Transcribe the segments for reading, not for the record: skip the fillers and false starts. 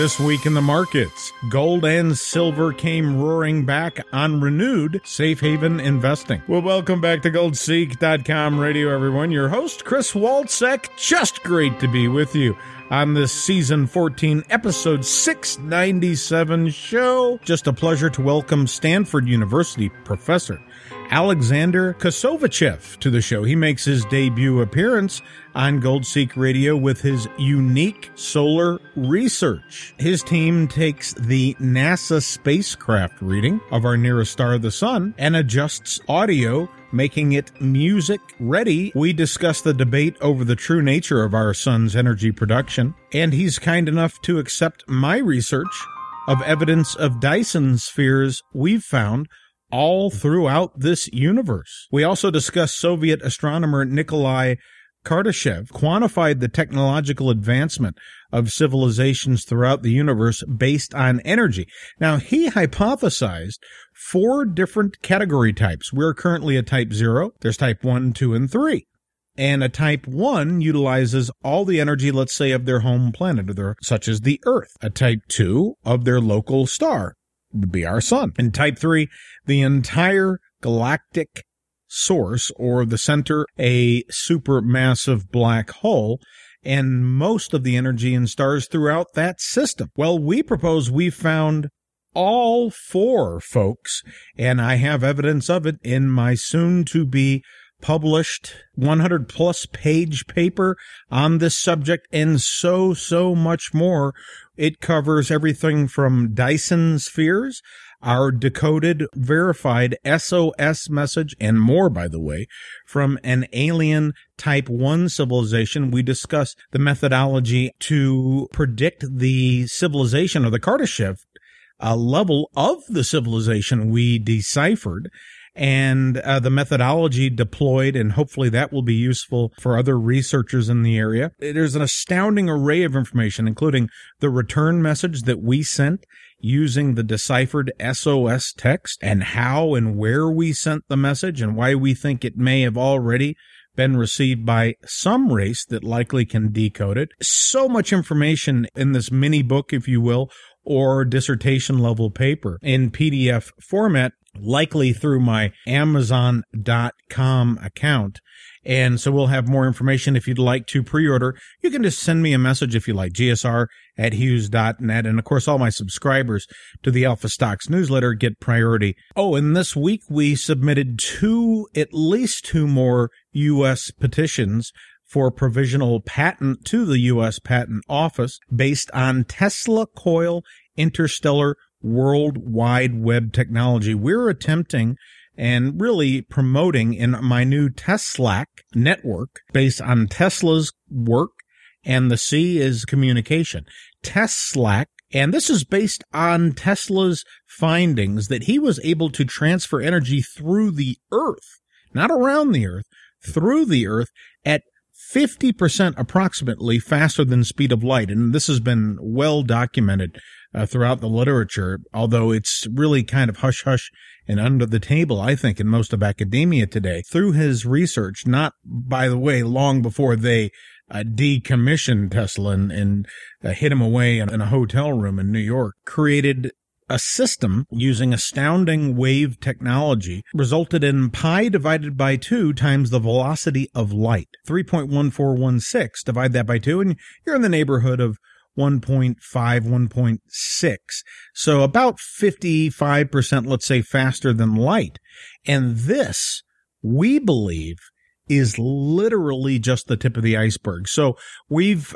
This week in the markets, gold and silver came roaring back on renewed safe haven investing. Well, welcome back to GoldSeek.com Radio, everyone. Your host, Chris Waltzek. Just great to be with you on this Season 14, Episode 697 show. Just a pleasure to welcome Stanford University Professor Alexander Kosovichev to the show. He makes his debut appearance on Gold Seek Radio with his unique solar research. His team takes the NASA spacecraft reading of our nearest star, the sun, and adjusts audio, making it music ready. We discuss the debate over the true nature of our sun's energy production, and he's kind enough to accept my research of evidence of Dyson spheres we've found all throughout this universe. We also discuss Soviet astronomer Nikolai Kardashev quantified the technological advancement of civilizations throughout the universe based on energy. Now, he hypothesized four different category types. We're currently a type 0. There's type 1, 2, and 3. And a type 1 utilizes all the energy, let's say, of their home planet, such as the Earth. A type 2 of their local star would be our sun. And type 3, the entire galactic source, or the center, a supermassive black hole, and most of the energy in stars throughout that system. Well, we propose we found all four, folks, and I have evidence of it in my soon-to-be published 100-plus page paper on this subject, and so much more. It covers everything from Dyson spheres, our decoded, verified SOS message, and more, by the way, from an alien type 1 civilization. We discuss the methodology to predict the civilization, or the Kardashev level of the civilization we deciphered, and the methodology deployed, and hopefully that will be useful for other researchers in the area. There's an astounding array of information, including the return message that we sent using the deciphered SOS text, and how and where we sent the message, and why we think it may have already been received by some race that likely can decode it. So much information in this mini book, if you will, or dissertation level paper in PDF format, likely through my Amazon.com account. And so we'll have more information. If you'd like to pre-order, you can just send me a message if you like, gsr@hughes.net. And of course, all my subscribers to the Alpha Stocks newsletter get priority. Oh, and this week we submitted at least two more U.S. petitions for provisional patent to the U.S. Patent Office based on Tesla coil interstellar World Wide Web technology. We're attempting and really promoting in my new Teslac network based on Tesla's work, and the C is communication. Teslac, and this is based on Tesla's findings that he was able to transfer energy through the Earth, not around the Earth, through the Earth at 50% approximately faster than speed of light. And this has been well documented throughout the literature, although it's really kind of hush-hush and under the table, I think, in most of academia today. Through his research, not, by the way, long before they decommissioned Tesla and hid him away in a hotel room in New York, created a system using astounding wave technology, resulted in pi divided by 2 times the velocity of light. 3.1416, divide that by 2, and you're in the neighborhood of 1.5, 1.6. So about 55%, let's say, faster than light. And this, we believe, is literally just the tip of the iceberg. So we've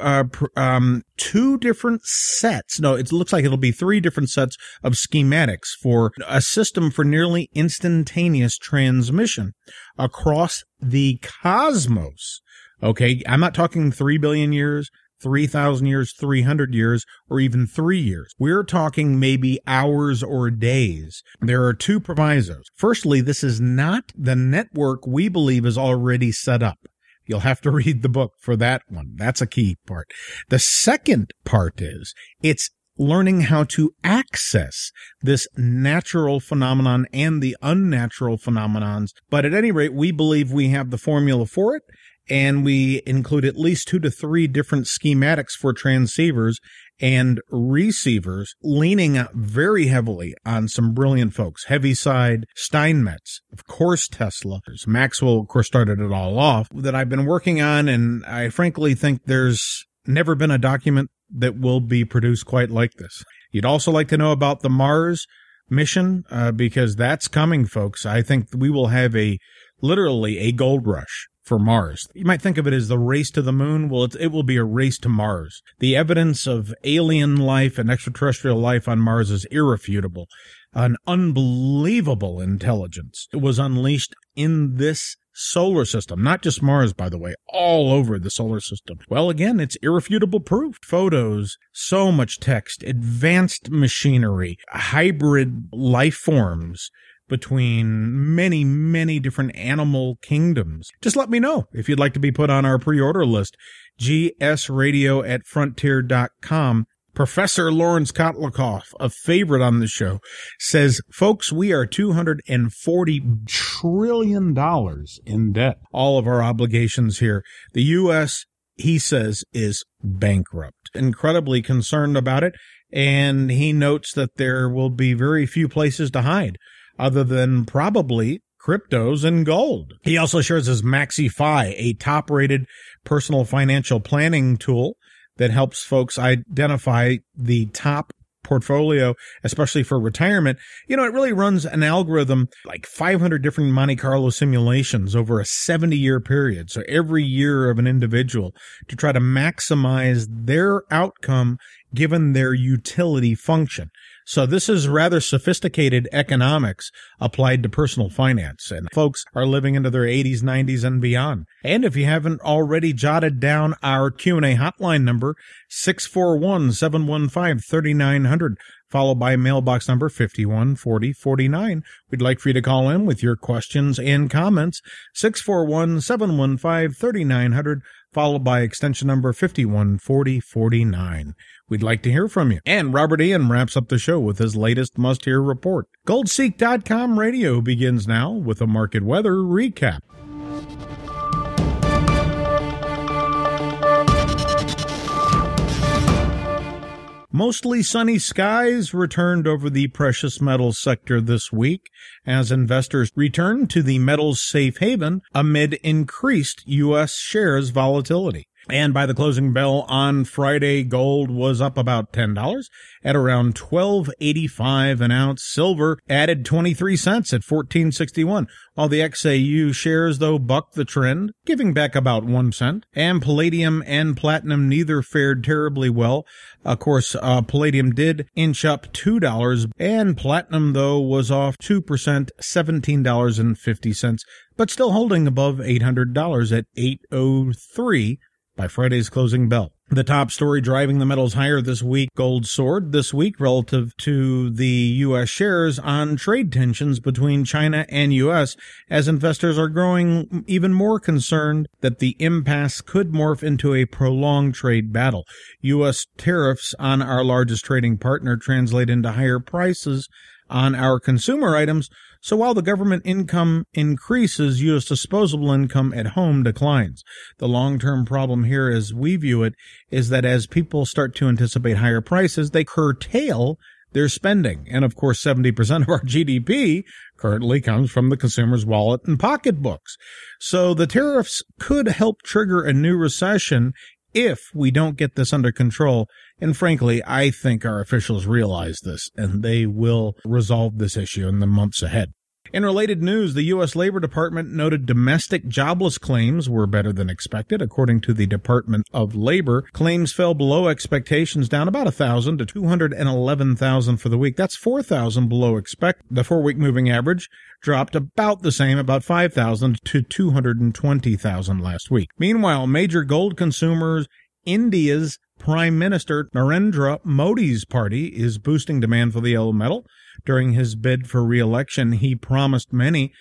two different sets. No, it looks like it'll be three different sets of schematics for a system for nearly instantaneous transmission across the cosmos. Okay, I'm not talking 3 billion years, 3,000 years, 300 years, or even 3 years. We're talking maybe hours or days. There are two provisos. Firstly, this is not the network we believe is already set up. You'll have to read the book for that one. That's a key part. The second part is it's learning how to access this natural phenomenon and the unnatural phenomenons. But at any rate, we believe we have the formula for it. And we include at least 2 to 3 different schematics for transceivers and receivers, leaning very heavily on some brilliant folks. Heaviside, Steinmetz, of course Tesla. There's Maxwell, of course, started it all off, that I've been working on, and I frankly think there's never been a document that will be produced quite like this. You'd also like to know about the Mars mission, because that's coming, folks. I think we will have literally a gold rush for Mars. You might think of it as the race to the moon. Well, it will be a race to Mars. The evidence of alien life and extraterrestrial life on Mars is irrefutable. An unbelievable intelligence was unleashed in this solar system, not just Mars, by the way, all over the solar system. Well, again, it's irrefutable proof. Photos, so much text, advanced machinery, hybrid life forms between many, many different animal kingdoms. Just let me know if you'd like to be put on our pre-order list. gsradio@frontier.com. Professor Lawrence Kotlikoff, a favorite on the show, says, folks, we are $240 trillion in debt. All of our obligations here. The U.S., he says, is bankrupt. Incredibly concerned about it. And he notes that there will be very few places to hide other than probably cryptos and gold. He also shares his MaxiFi, a top-rated personal financial planning tool that helps folks identify the top portfolio, especially for retirement. You know, it really runs an algorithm like 500 different Monte Carlo simulations over a 70-year period. So every year of an individual to try to maximize their outcome given their utility function. So this is rather sophisticated economics applied to personal finance, and folks are living into their 80s, 90s, and beyond. And if you haven't already jotted down our Q&A hotline number, 641-715-3900, followed by mailbox number 514049. We'd like for you to call in with your questions and comments, 641-715-3900, followed by extension number 514049. We'd like to hear from you. And Robert Ian wraps up the show with his latest must-hear report. GoldSeek.com radio begins now with a market weather recap. Mostly sunny skies returned over the precious metals sector this week as investors returned to the metals safe haven amid increased U.S. shares volatility. And by the closing bell on Friday, gold was up about $10 at around $12.85 an ounce. Silver added 23 cents at $14.61, while the XAU shares, though, bucked the trend, giving back about 1 cent. And palladium and platinum neither fared terribly well. Of course, palladium did inch up $2, and platinum, though, was off 2%, $17.50, but still holding above $800 at $8.03. by Friday's closing bell. The top story driving the metals higher this week, gold soared this week relative to the U.S. shares on trade tensions between China and U.S. as investors are growing even more concerned that the impasse could morph into a prolonged trade battle. U.S. tariffs on our largest trading partner translate into higher prices on our consumer items, so while the government income increases, U.S. disposable income at home declines. The long-term problem here, as we view it, is that as people start to anticipate higher prices, they curtail their spending. And of course, 70% of our GDP currently comes from the consumer's wallet and pocketbooks. So the tariffs could help trigger a new recession if we don't get this under control. And frankly, I think our officials realize this, and they will resolve this issue in the months ahead. In related news, the U.S. Labor Department noted domestic jobless claims were better than expected. According to the Department of Labor, claims fell below expectations, down about 1,000 to 211,000 for the week. That's 4,000 below expect. The four-week moving average dropped about the same, about 5,000 to 220,000 last week. Meanwhile, major gold consumers, India's Prime Minister Narendra Modi's party is boosting demand for the yellow metal. During his bid for re-election, he promised many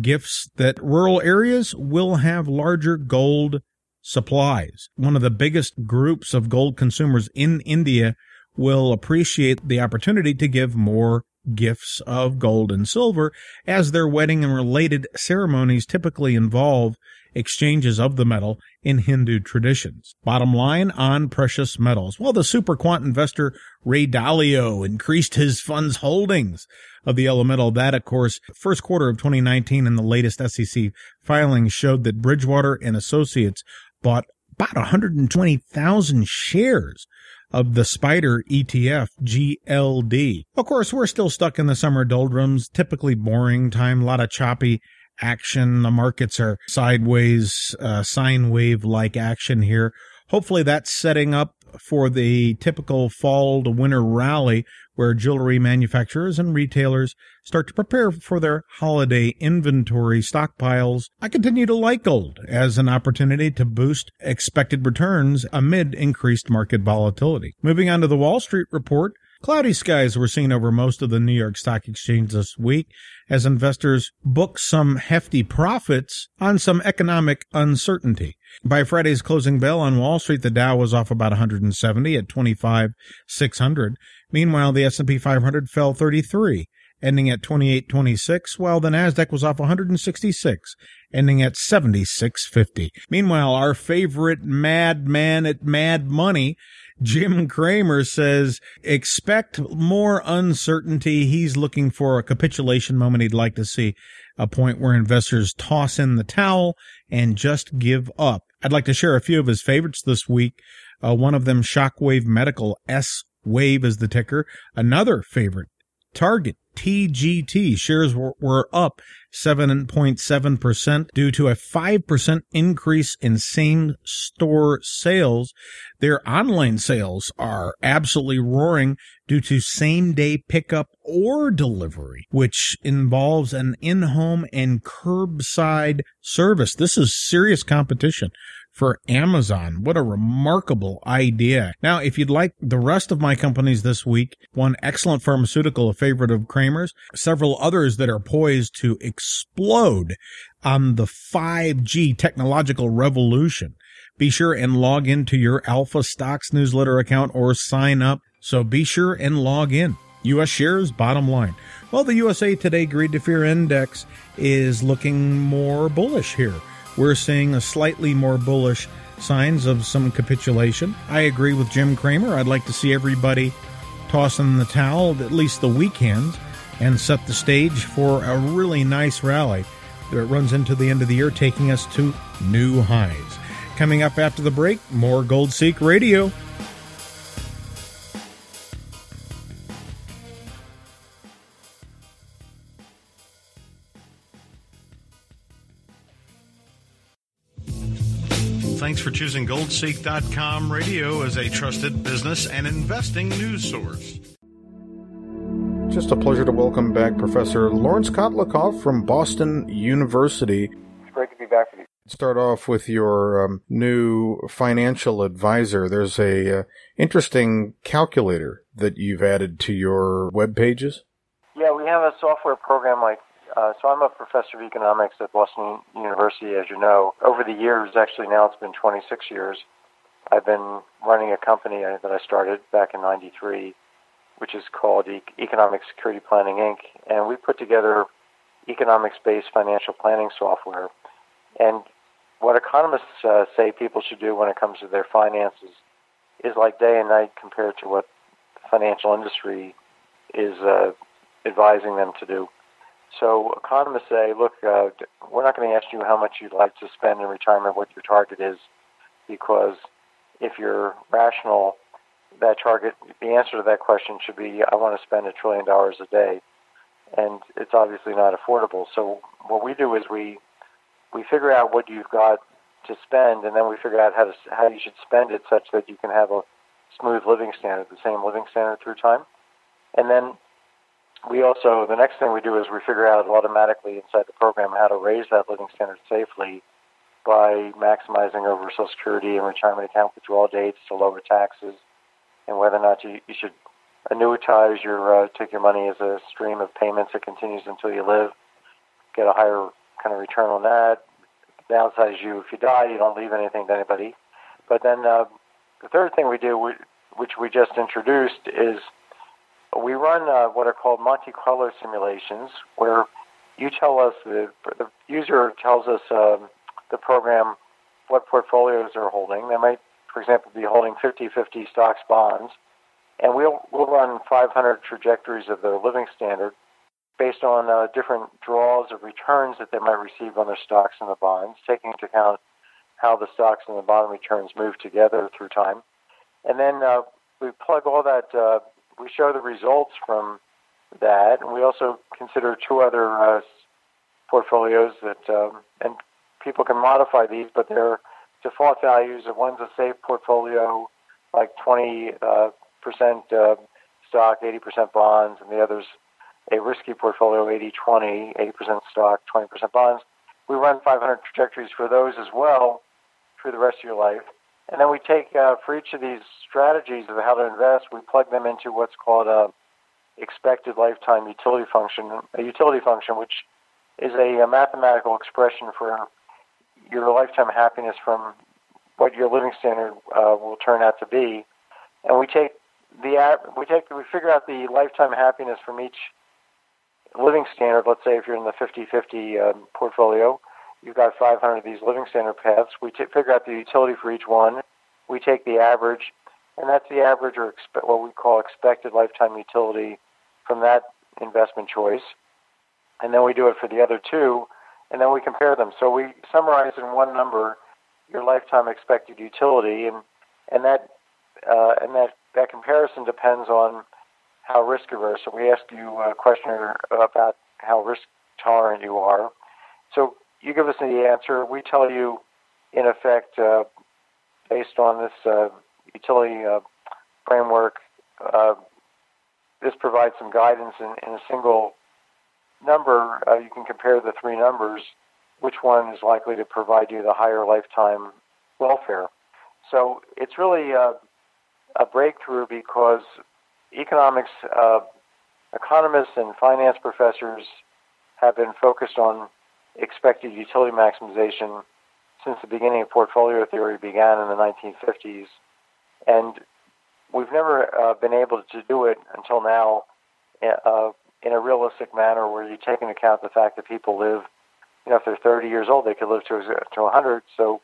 gifts that rural areas will have larger gold supplies. One of the biggest groups of gold consumers in India will appreciate the opportunity to give more gifts of gold and silver, as their wedding and related ceremonies typically involve exchanges of the metal in Hindu traditions. Bottom line on precious metals. Well, the superquant investor Ray Dalio increased his fund's holdings of the elemental. That, of course, first quarter of 2019 in the latest SEC filing showed that Bridgewater and Associates bought about 120,000 shares of the spider ETF, GLD. Of course, we're still stuck in the summer doldrums, typically boring time, a lot of choppy action. The markets are sideways, sine wave-like action here. Hopefully that's setting up for the typical fall to winter rally where jewelry manufacturers and retailers start to prepare for their holiday inventory stockpiles. I continue to like gold as an opportunity to boost expected returns amid increased market volatility. Moving on to the Wall Street report, cloudy skies were seen over most of the New York Stock Exchange this week as investors booked some hefty profits on some economic uncertainty. By Friday's closing bell on Wall Street, the Dow was off about 170 at 25,600. Meanwhile, the S&P 500 fell 33, ending at 2826, while the Nasdaq was off 166, ending at 7650. Meanwhile, our favorite madman at Mad Money, Jim Cramer, says expect more uncertainty. He's looking for a capitulation moment. He'd like to see a point where investors toss in the towel and just give up. I'd like to share a few of his favorites this week. One of them, Shockwave Medical, S-Wave is the ticker. Another favorite, Target, TGT. Shares were up 7.7% due to a 5% increase in same-store sales. Their online sales are absolutely roaring due to same-day pickup or delivery, which involves an in-home and curbside service. This is serious competition for Amazon. What a remarkable idea. Now, if you'd like the rest of my companies this week, one excellent pharmaceutical, a favorite of Cramer's, several others that are poised to explode on the 5G technological revolution. Be sure and log into your Alpha Stocks newsletter account or sign up. So be sure and log in. U.S. shares, bottom line. Well, the USA Today Greed to Fear Index is looking more bullish here. We're seeing a slightly more bullish signs of some capitulation. I agree with Jim Cramer. I'd like to see everybody toss in the towel at least the weekends and set the stage for a really nice rally that runs into the end of the year, taking us to new highs. Coming up after the break, more Gold Seek Radio. Thanks for choosing GoldSeek.com Radio as a trusted business and investing news source. Just a pleasure to welcome back Professor Lawrence Kotlikoff from Boston University. It's great to be back with you. Start off with your new financial advisor. There's a interesting calculator that you've added to your web pages. Yeah, we have a software program like. So I'm a professor of economics at Boston University, as you know. Over the years, actually now it's been 26 years, I've been running a company that I started back in 93, which is called Economic Security Planning, Inc. And we put together economics-based financial planning software. And what economists say people should do when it comes to their finances is like day and night compared to what the financial industry is advising them to do. So economists say, look, we're not going to ask you how much you'd like to spend in retirement, what your target is, because if you're rational, that target, the answer to that question should be, I want to spend $1 trillion a day, and it's obviously not affordable. So what we do is we figure out what you've got to spend, and then we figure out how you should spend it such that you can have a smooth living standard, the same living standard through time, and then. We also, the next thing we do is we figure out automatically inside the program how to raise that living standard safely by maximizing over Social Security and retirement account withdrawal dates to lower taxes and whether or not you should annuitize your, take your money as a stream of payments that continues until you live, get a higher kind of return on that, downsize you if you die, you don't leave anything to anybody. But then the third thing we do, which we just introduced, is we run what are called Monte Carlo simulations, where you tell us, the user tells us the program what portfolios they're holding. They might, for example, be holding 50-50 stocks, bonds, and we'll run 500 trajectories of their living standard based on different draws of returns that they might receive on their stocks and the bonds, taking into account how the stocks and the bond returns move together through time. And then we plug all that, we show the results from that, and we also consider two other portfolios that, and people can modify these, but their default values of one's a safe portfolio, like 20% stock, 80% bonds, and the other's a risky portfolio, 80-20, 80% stock, 20% bonds. We run 500 trajectories for those as well through the rest of your life. And then we take, for each of these strategies of how to invest, we plug them into what's called a expected lifetime utility function, which is a mathematical expression for your lifetime happiness from what your living standard will turn out to be. And we figure out the lifetime happiness from each living standard. Let's say if you're in the 50-50 portfolio, you've got 500 of these living standard paths. We figure out the utility for each one. We take the average, and that's the average or what we call expected lifetime utility from that investment choice. And then we do it for the other two, and then we compare them. So we summarize in one number your lifetime expected utility, and that comparison depends on how risk averse. So we ask you a question about how risk tolerant you are. So you give us the answer. We tell you, in effect, based on this utility framework, this provides some guidance in a single number. You can compare the three numbers, which one is likely to provide you the higher lifetime welfare. So it's really a breakthrough because economics, economists and finance professors have been focused on expected utility maximization since the beginning of portfolio theory began in the 1950s. And we've never been able to do it until now in a realistic manner where you take into account the fact that people live, if they're 30 years old, they could live to 100. So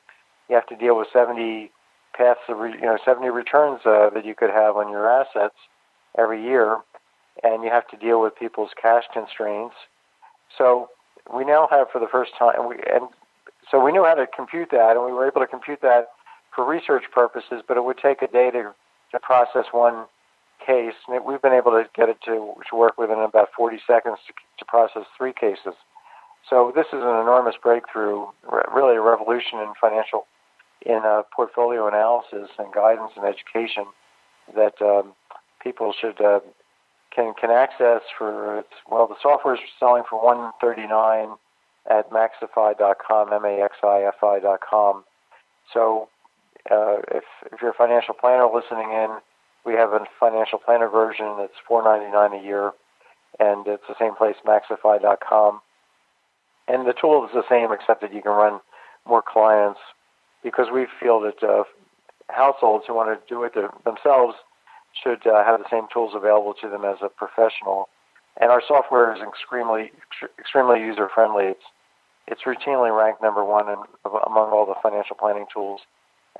you have to deal with 70 paths, 70 returns that you could have on your assets every year, and you have to deal with people's cash constraints. So we now have for the first time, so we knew how to compute that, and we were able to compute that for research purposes, but it would take a day to process one case, and we've been able to get it to work within about 40 seconds to process three cases. So this is an enormous breakthrough, really a revolution in portfolio analysis and guidance and education that people should can access for. Well, the software is selling for $139 at MaxiFi.com, MaxiFi.com. So if you're a financial planner listening in, we have a financial planner version that's $4.99 a year, and it's the same place, MaxiFi.com. And the tool is the same, except that you can run more clients, because we feel that households who want to do it themselves should have the same tools available to them as a professional. And our software is extremely user-friendly. It's routinely ranked number one among all the financial planning tools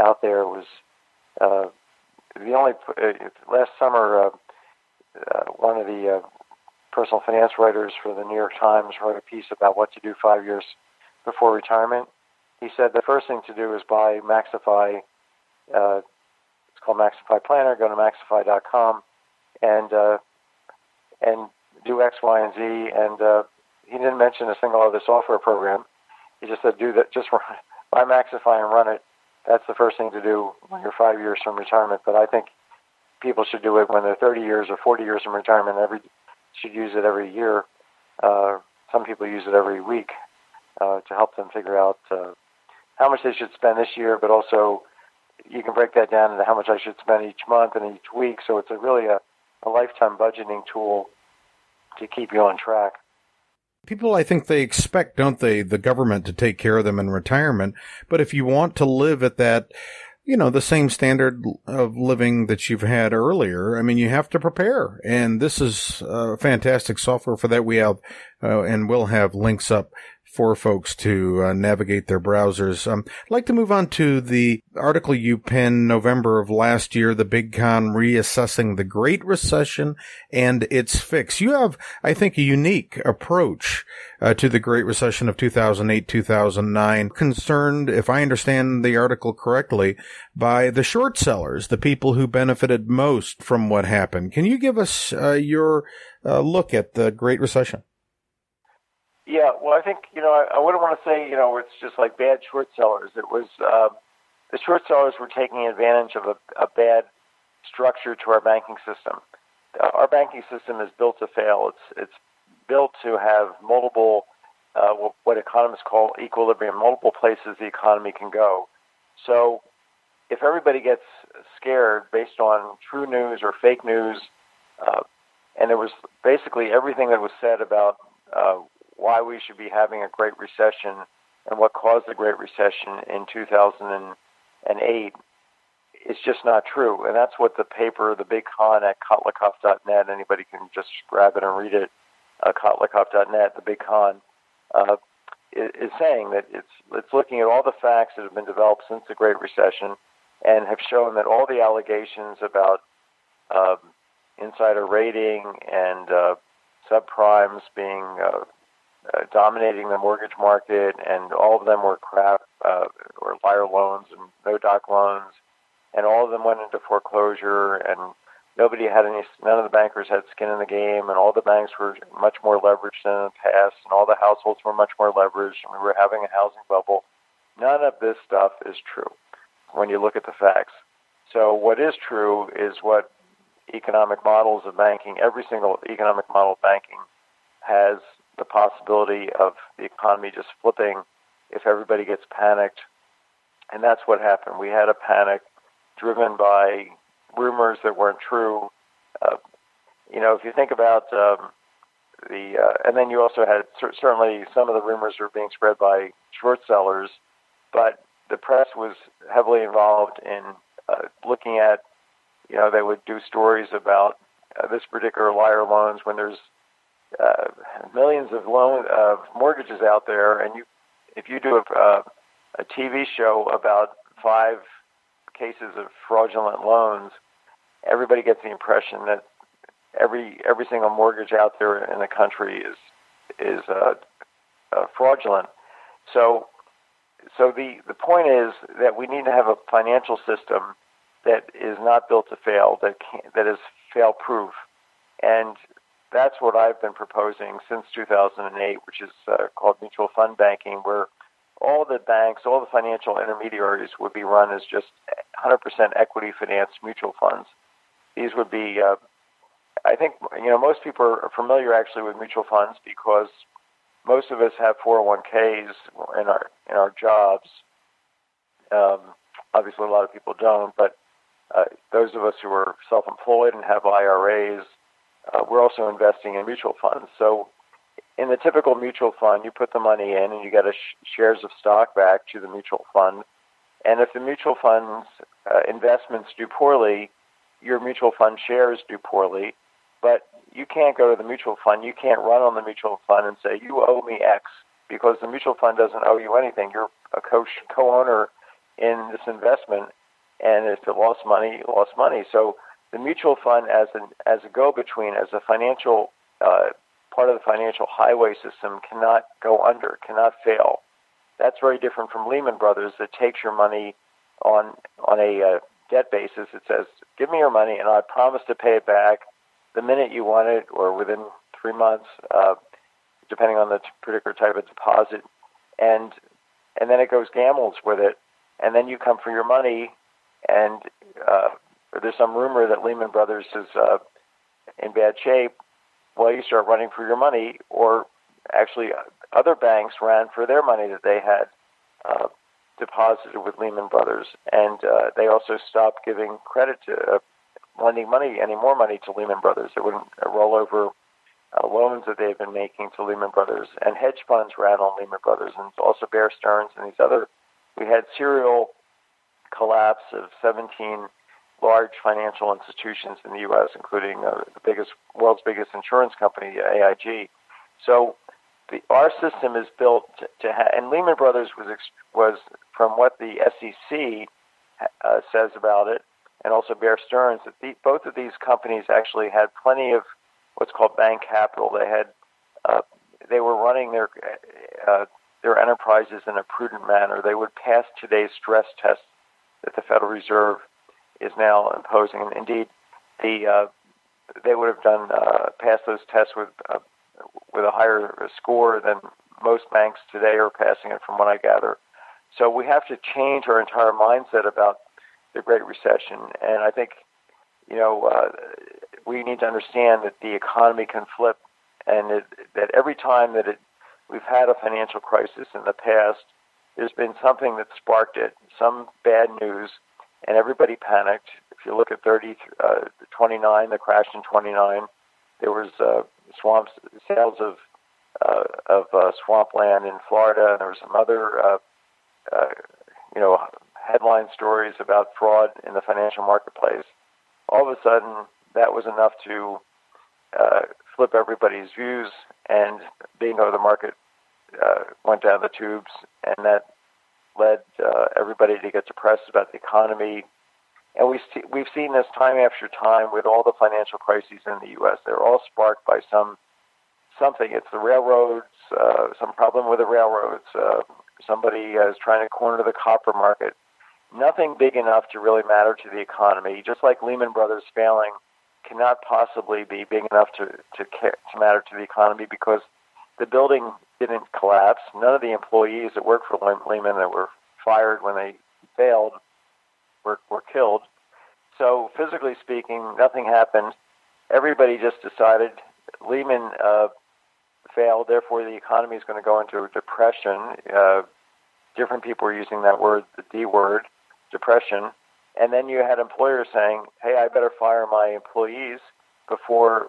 out there. It was the only last summer, one of the personal finance writers for the New York Times wrote a piece about what to do 5 years before retirement. He said the first thing to do is buy MaxiFi. It's called MaxiFi Planner. Go to MaxiFi.com and do X, Y, and Z. And he didn't mention a single other software program. He just said do that. Just buy MaxiFi and run it. That's the first thing to do when you're 5 years from retirement. But I think people should do it when they're 30 years or 40 years from retirement. Should use it every year. Some people use it every week to help them figure out how much they should spend this year, but also you can break that down into how much I should spend each month and each week. So it's really a lifetime budgeting tool to keep you on track. People, I think they expect, don't they, the government to take care of them in retirement. But if you want to live at that, the same standard of living that you've had earlier, you have to prepare. And this is fantastic software for that. We have and we'll have links up for folks to navigate their browsers. I'd like to move on to the article you penned November of last year, The Big Con Reassessing the Great Recession and Its Fix. You have, I think, a unique approach to the Great Recession of 2008-2009, concerned, if I understand the article correctly, by the short sellers, the people who benefited most from what happened. Can you give us your look at the Great Recession? Yeah, well, I think, I wouldn't want to say, it's just like bad short sellers. It was the short sellers were taking advantage of a bad structure to our banking system. Our banking system is built to fail. It's built to have multiple, what economists call equilibrium, multiple places the economy can go. So if everybody gets scared based on true news or fake news, and it was basically everything that was said about why we should be having a great recession and what caused the Great Recession in 2008 is just not true. And that's what the paper, The Big Con at Kotlikoff.net, anybody can just grab it and read it, Kotlikoff.net, The Big Con, is saying that it's looking at all the facts that have been developed since the Great Recession and have shown that all the allegations about insider rating and subprimes being dominating the mortgage market, and all of them were crap or liar loans and no-doc loans, and all of them went into foreclosure, and none of the bankers had skin in the game, and all the banks were much more leveraged than in the past, and all the households were much more leveraged, and we were having a housing bubble. None of this stuff is true when you look at the facts. So what is true is what economic models of banking, every single economic model of banking has the possibility of the economy just flipping if everybody gets panicked. And that's what happened. We had a panic driven by rumors that weren't true. If you think about and then you also had certainly some of the rumors were being spread by short sellers, but the press was heavily involved in looking at, they would do stories about this particular liar loans when there's millions of mortgages out there, and if you do a TV show about 5 cases of fraudulent loans, everybody gets the impression that every single mortgage out there in the country is fraudulent. So the point is that we need to have a financial system that is not built to fail, that is fail-proof, and that's what I've been proposing since 2008, which is called mutual fund banking, where all the banks, all the financial intermediaries would be run as just 100% equity-financed mutual funds. These would be, I think, most people are familiar actually with mutual funds because most of us have 401ks in our jobs. Obviously, a lot of people don't, but those of us who are self-employed and have IRAs, we're also investing in mutual funds. So in the typical mutual fund, you put the money in and you get shares of stock back to the mutual fund. And if the mutual fund's investments do poorly, your mutual fund shares do poorly. But you can't go to the mutual fund. You can't run on the mutual fund and say, you owe me X, because the mutual fund doesn't owe you anything. You're a co-owner in this investment. And if it lost money, you lost money. So the mutual fund as a go-between, as a financial part of the financial highway system, cannot go under, cannot fail. That's very different from Lehman Brothers that takes your money on a debt basis. It says, give me your money and I promise to pay it back the minute you want it or within 3 months, depending on the particular type of deposit. And then it goes gambles with it. And then you come for your money and... There's some rumor that Lehman Brothers is in bad shape. Well, you start running for your money, or actually other banks ran for their money that they had deposited with Lehman Brothers, and they also stopped giving credit to lending money, any more money to Lehman Brothers. They wouldn't roll over loans that they've been making to Lehman Brothers, and hedge funds ran on Lehman Brothers, and also Bear Stearns and these other. We had serial collapse of 17 large financial institutions in the U.S., incling's biggest insurance company, AIG. So our system is built to have, and Lehman Brothers was from what the SEC says about it, and also Bear Stearns, that both of these companies actually had plenty of what's called bank capital. They had they were running their enterprises in a prudent manner. They would pass today's stress test that the Federal Reserve is now imposing. And indeed, they would have done passed those tests with a higher score than most banks today are passing it, from what I gather. So we have to change our entire mindset about the Great Recession. And I think, we need to understand that the economy can flip, and that every time that we've had a financial crisis in the past, there's been something that sparked it, some bad news, and everybody panicked. If you look at 29, the crash in 29, there was sales of swampland in Florida, and there were some other, headline stories about fraud in the financial marketplace. All of a sudden, that was enough to flip everybody's views, and bingo, the market went down the tubes, and that led everybody to get depressed about the economy. And we've seen this time after time with all the financial crises in the U.S. They're all sparked by something. It's the railroads, some problem with the railroads. Somebody is trying to corner the copper market. Nothing big enough to really matter to the economy. Just like Lehman Brothers failing cannot possibly be big enough to matter to the economy, because the building didn't collapse. None of the employees that worked for Lehman that were fired when they failed were killed. So physically speaking, nothing happened. Everybody just decided Lehman failed, therefore the economy is going to go into a depression. Different people are using that word, the D word, depression. And then you had employers saying, hey, I better fire my employees before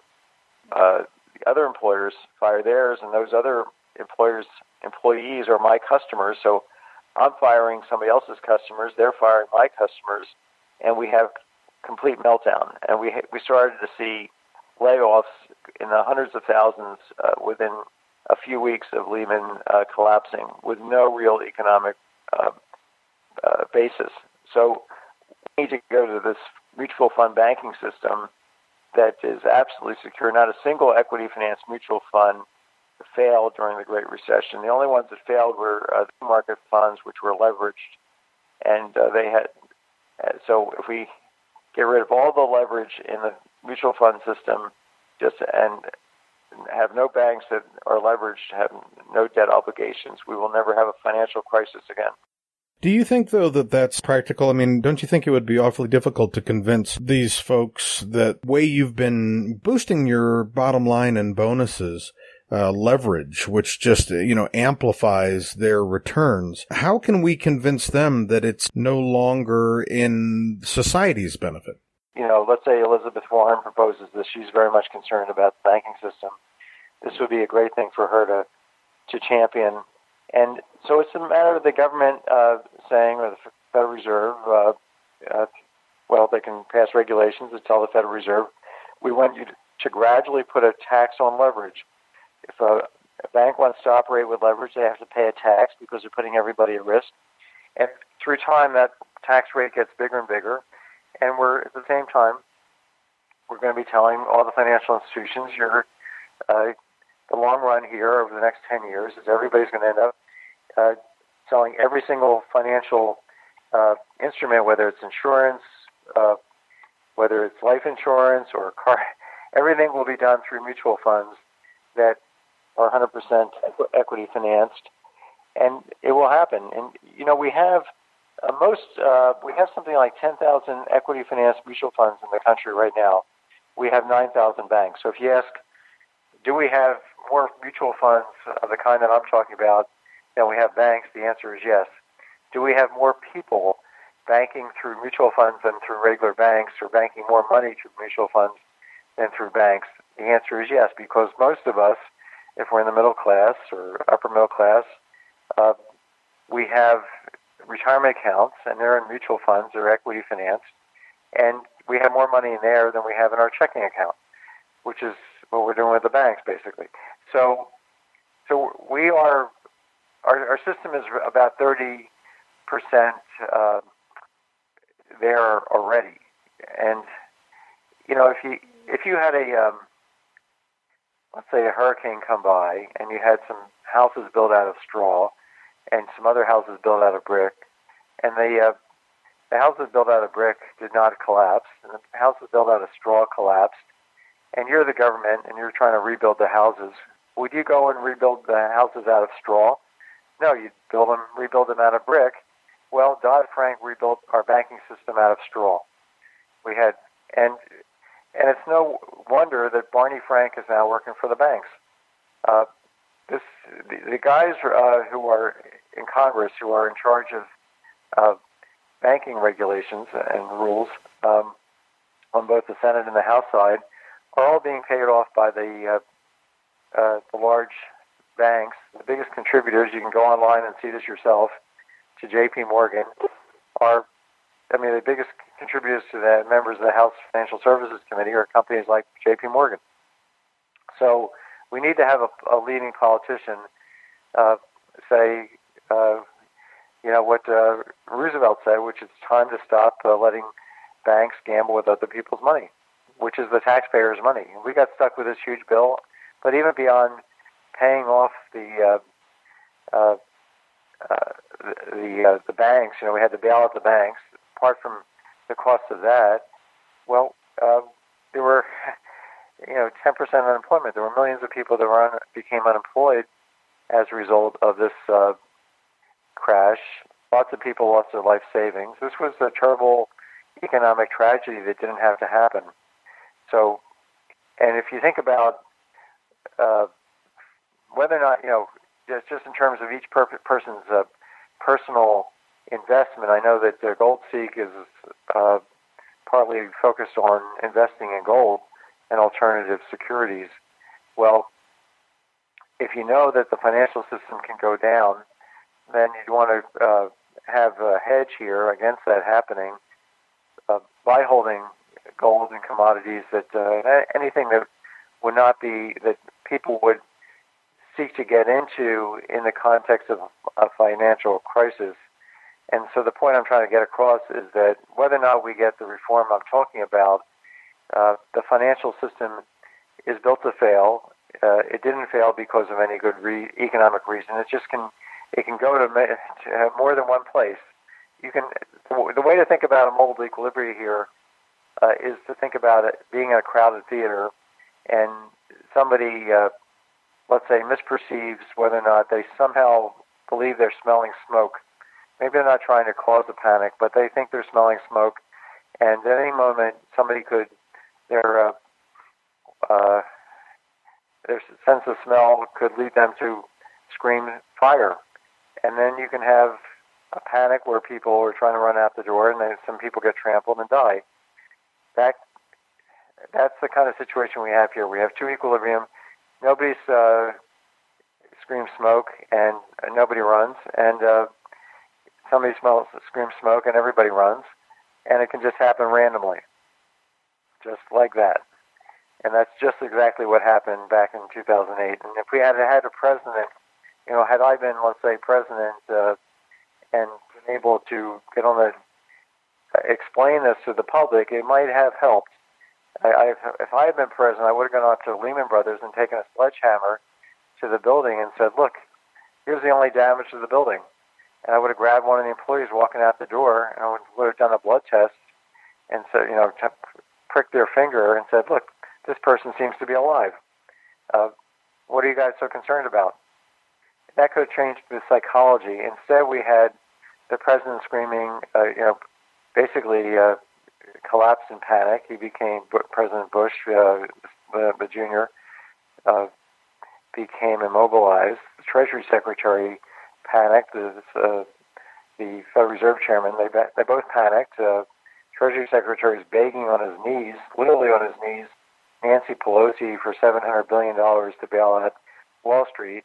the other employers fire theirs, and those other employers' employees are my customers, so I'm firing somebody else's customers, they're firing my customers, and we have complete meltdown. And we started to see layoffs in the hundreds of thousands within a few weeks of Lehman collapsing, with no real economic basis. So we need to go to this mutual fund banking system that is absolutely secure. Not a single equity finance mutual fund failed during the Great Recession. The only ones that failed were the market funds, which were leveraged, and they had. So if we get rid of all the leverage in the mutual fund system, and have no banks that are leveraged, have no debt obligations, we will never have a financial crisis again. Do you think, though, that that's practical? I mean, don't you think it would be awfully difficult to convince these folks that the way you've been boosting your bottom line and bonuses, leverage, which just, amplifies their returns, how can we convince them that it's no longer in society's benefit? Let's say Elizabeth Warren proposes this. She's very much concerned about the banking system. This would be a great thing for her to champion. And so it's a matter of the government saying, or the Federal Reserve, they can pass regulations that tell the Federal Reserve, we want you to gradually put a tax on leverage. If a bank wants to operate with leverage, they have to pay a tax because they're putting everybody at risk. And through time, that tax rate gets bigger and bigger. And at the same time, we're going to be telling all the financial institutions, the long run here over the next 10 years is everybody's going to end up selling every single financial instrument, whether it's insurance, whether it's life insurance or car. Everything will be done through mutual funds that are 100% equity financed, and it will happen. And we have we have something like 10,000 equity financed mutual funds in the country right now. We have 9,000 banks. So if you ask, do we have more mutual funds of the kind that I'm talking about than we have banks? The answer is yes. Do we have more people banking through mutual funds than through regular banks, or banking more money through mutual funds than through banks? The answer is yes, because most of us, if we're in the middle class or upper middle class, we have retirement accounts, and they're in mutual funds, they're equity financed, and we have more money in there than we have in our checking account, which is what we're doing with the banks, basically. So So we are, our system is about 30% there already. And, you know, if you had a, let's say a hurricane come by and you had some houses built out of straw and some other houses built out of brick, and the houses built out of brick did not collapse, and the houses built out of straw collapsed, and you're the government and you're trying to rebuild the houses, would you go and rebuild the houses out of straw? No, you'd build them, rebuild them out of brick. Well, Dodd-Frank rebuilt our banking system out of straw. We had, and it's no wonder that Barney Frank is now working for the banks. The guys who are in Congress, who are in charge of banking regulations and rules on both the Senate and the House side, are all being paid off by the large banks. The biggest contributors, you can go online and see this yourself, to J.P. Morgan, are, I mean, the biggest contributors to the members of the House Financial Services Committee are companies like J.P. Morgan. So we need to have a leading politician say, you know, what Roosevelt said, which it's time to stop letting banks gamble with other people's money, which is the taxpayers' money. We got stuck with this huge bill, but even beyond paying off the banks, you know, we had to bail out the banks. Apart from the cost of that, well, there were, you know, 10% unemployment. There were millions of people that were became unemployed as a result of this crash. Lots of people lost their life savings. This was a terrible economic tragedy that didn't have to happen. So, and if you think about whether or not, you know, just in terms of each person's personal investment, I know that their Gold Seek is partly focused on investing in gold and alternative securities. Well, if you know that the financial system can go down, then you'd want to have a hedge here against that happening by holding gold and commodities, that anything that would not be, that people would seek to get into in the context of a financial crisis. And so the point I'm trying to get across is that whether or not we get the reform I'm talking about, the financial system is built to fail. It didn't fail because of any good economic reason. It just can, it can go to more than one place. You can, the way to think about a mold equilibrium here is to think about it being in a crowded theater, and somebody, let's say, misperceives whether or not they somehow believe they're smelling smoke. Maybe they're not trying to cause a panic, but they think they're smelling smoke, and at any moment somebody could, their sense of smell could lead them to scream fire, and then you can have a panic where people are trying to run out the door, and then some people get trampled and die. That's the kind of situation we have here. We have two equilibrium. Nobody's screams smoke, and nobody runs, and somebody smells, screams smoke, and everybody runs, and it can just happen randomly, just like that. And that's just exactly what happened back in 2008. And if we had had a president, you know, had I been, let's say, president and been able to get on the, explain this to the public, it might have helped. If I had been president, I would have gone up to Lehman Brothers and taken a sledgehammer to the building and said, look, here's the only damage to the building. And I would have grabbed one of the employees walking out the door, and I would have done a blood test and said, you know, pricked their finger and said, look, this person seems to be alive. What are you guys so concerned about? That could have changed the psychology. Instead, we had the president screaming, you know, basically collapsed in panic. He became President Bush, the junior, became immobilized. The Treasury Secretary panicked. The Federal Reserve Chairman, they both panicked. Treasury Secretary is begging on his knees, literally on his knees, Nancy Pelosi for $700 billion to bail out Wall Street.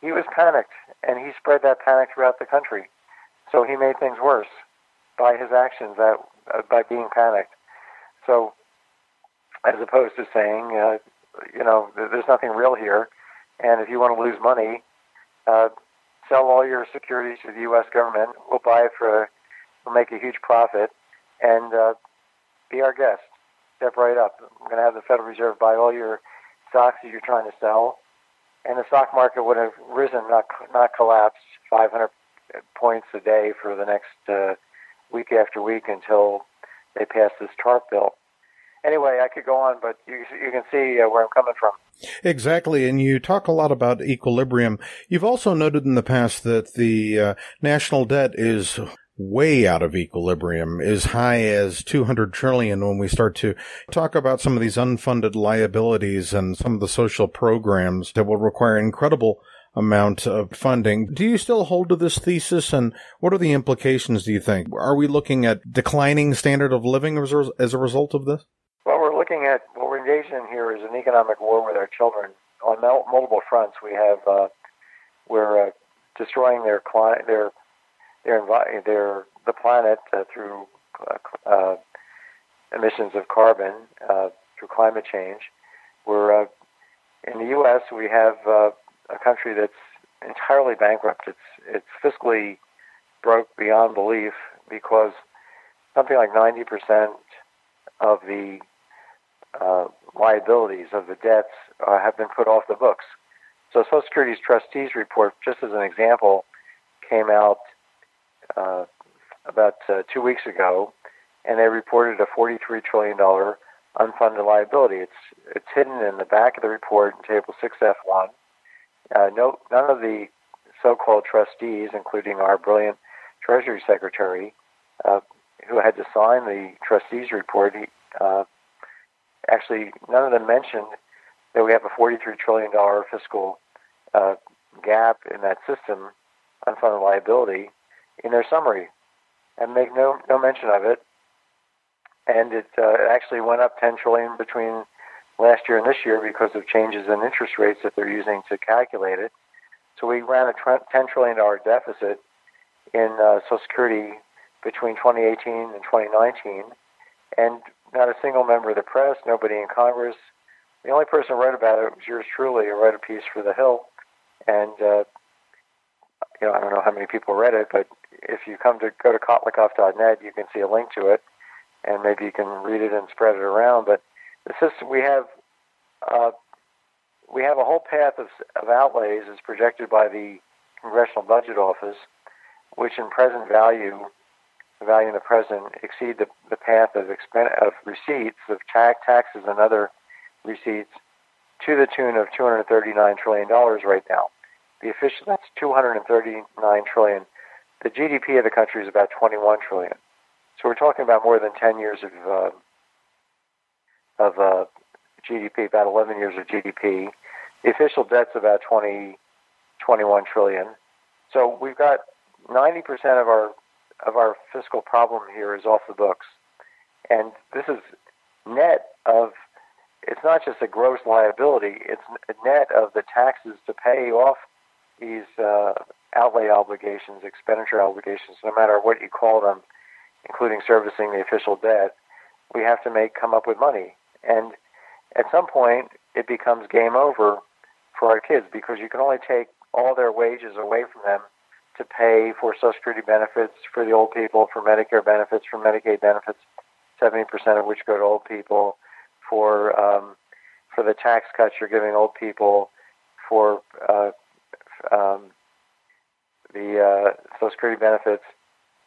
He was panicked, and he spread that panic throughout the country. So he made things worse by his actions, that by being panicked. So as opposed to saying, you know, there's nothing real here. And if you want to lose money, sell all your securities to the U.S. government. We'll buy it for, we'll make a huge profit, and be our guest. Step right up. I'm going to have the Federal Reserve buy all your stocks that you're trying to sell, and the stock market would have risen, not collapsed, 500 points a day for the next week after week until they pass this TARP bill. Anyway, I could go on, but you can see where I'm coming from. Exactly, and you talk a lot about equilibrium. You've also noted in the past that the national debt is way out of equilibrium, as high as $200 trillion when we start to talk about some of these unfunded liabilities and some of the social programs that will require incredible amount of funding. Do you still hold to this thesis, and what are the implications, do you think? Are we looking at declining standard of living as a result of this? Well, we're looking at, what we're engaged in here is an economic war with our children on multiple fronts. We have, we're destroying the planet through emissions of carbon, through climate change. We're, in the U.S., we have a country that's entirely bankrupt. It's fiscally broke beyond belief because something like 90% of the liabilities of the debts have been put off the books. So Social Security's trustees report, just as an example, came out about 2 weeks ago, and they reported a $43 trillion unfunded liability. It's hidden in the back of the report in Table 6F1. None of the so-called trustees, including our brilliant Treasury Secretary, who had to sign the trustees report, actually none of them mentioned that we have a $43 trillion fiscal gap in that system, unfunded liability, in their summary, and make no mention of it. And it actually went up $10 trillion between last year and this year because of changes in interest rates that they're using to calculate it. So we ran a $10 trillion deficit in Social Security between 2018 and 2019, and not a single member of the press, nobody in Congress. The only person who wrote about it was yours truly, who wrote a piece for The Hill, and I don't know how many people read it, but if you go to Kotlikoff.net, you can see a link to it, and maybe you can read it and spread it around. But the system we have a whole path of outlays as projected by the Congressional Budget Office, which in present value in the present, exceed the path of receipts of taxes and other receipts to the tune of $239 trillion right now. The official, that's $239 trillion. The GDP of the country is about $21 trillion. So we're talking about more than 10 years of GDP, about 11 years of GDP. The official debt's about $21 trillion. So we've got 90% of our fiscal problem here is off the books. And this is net of, it's not just a gross liability, it's net of the taxes to pay off these outlay obligations, expenditure obligations, no matter what you call them, including servicing the official debt. We have to come up with money. And at some point, it becomes game over for our kids because you can only take all their wages away from them to pay for Social Security benefits for the old people, for Medicare benefits, for Medicaid benefits, 70% of which go to old people, for the tax cuts you're giving old people, for the Social Security benefits.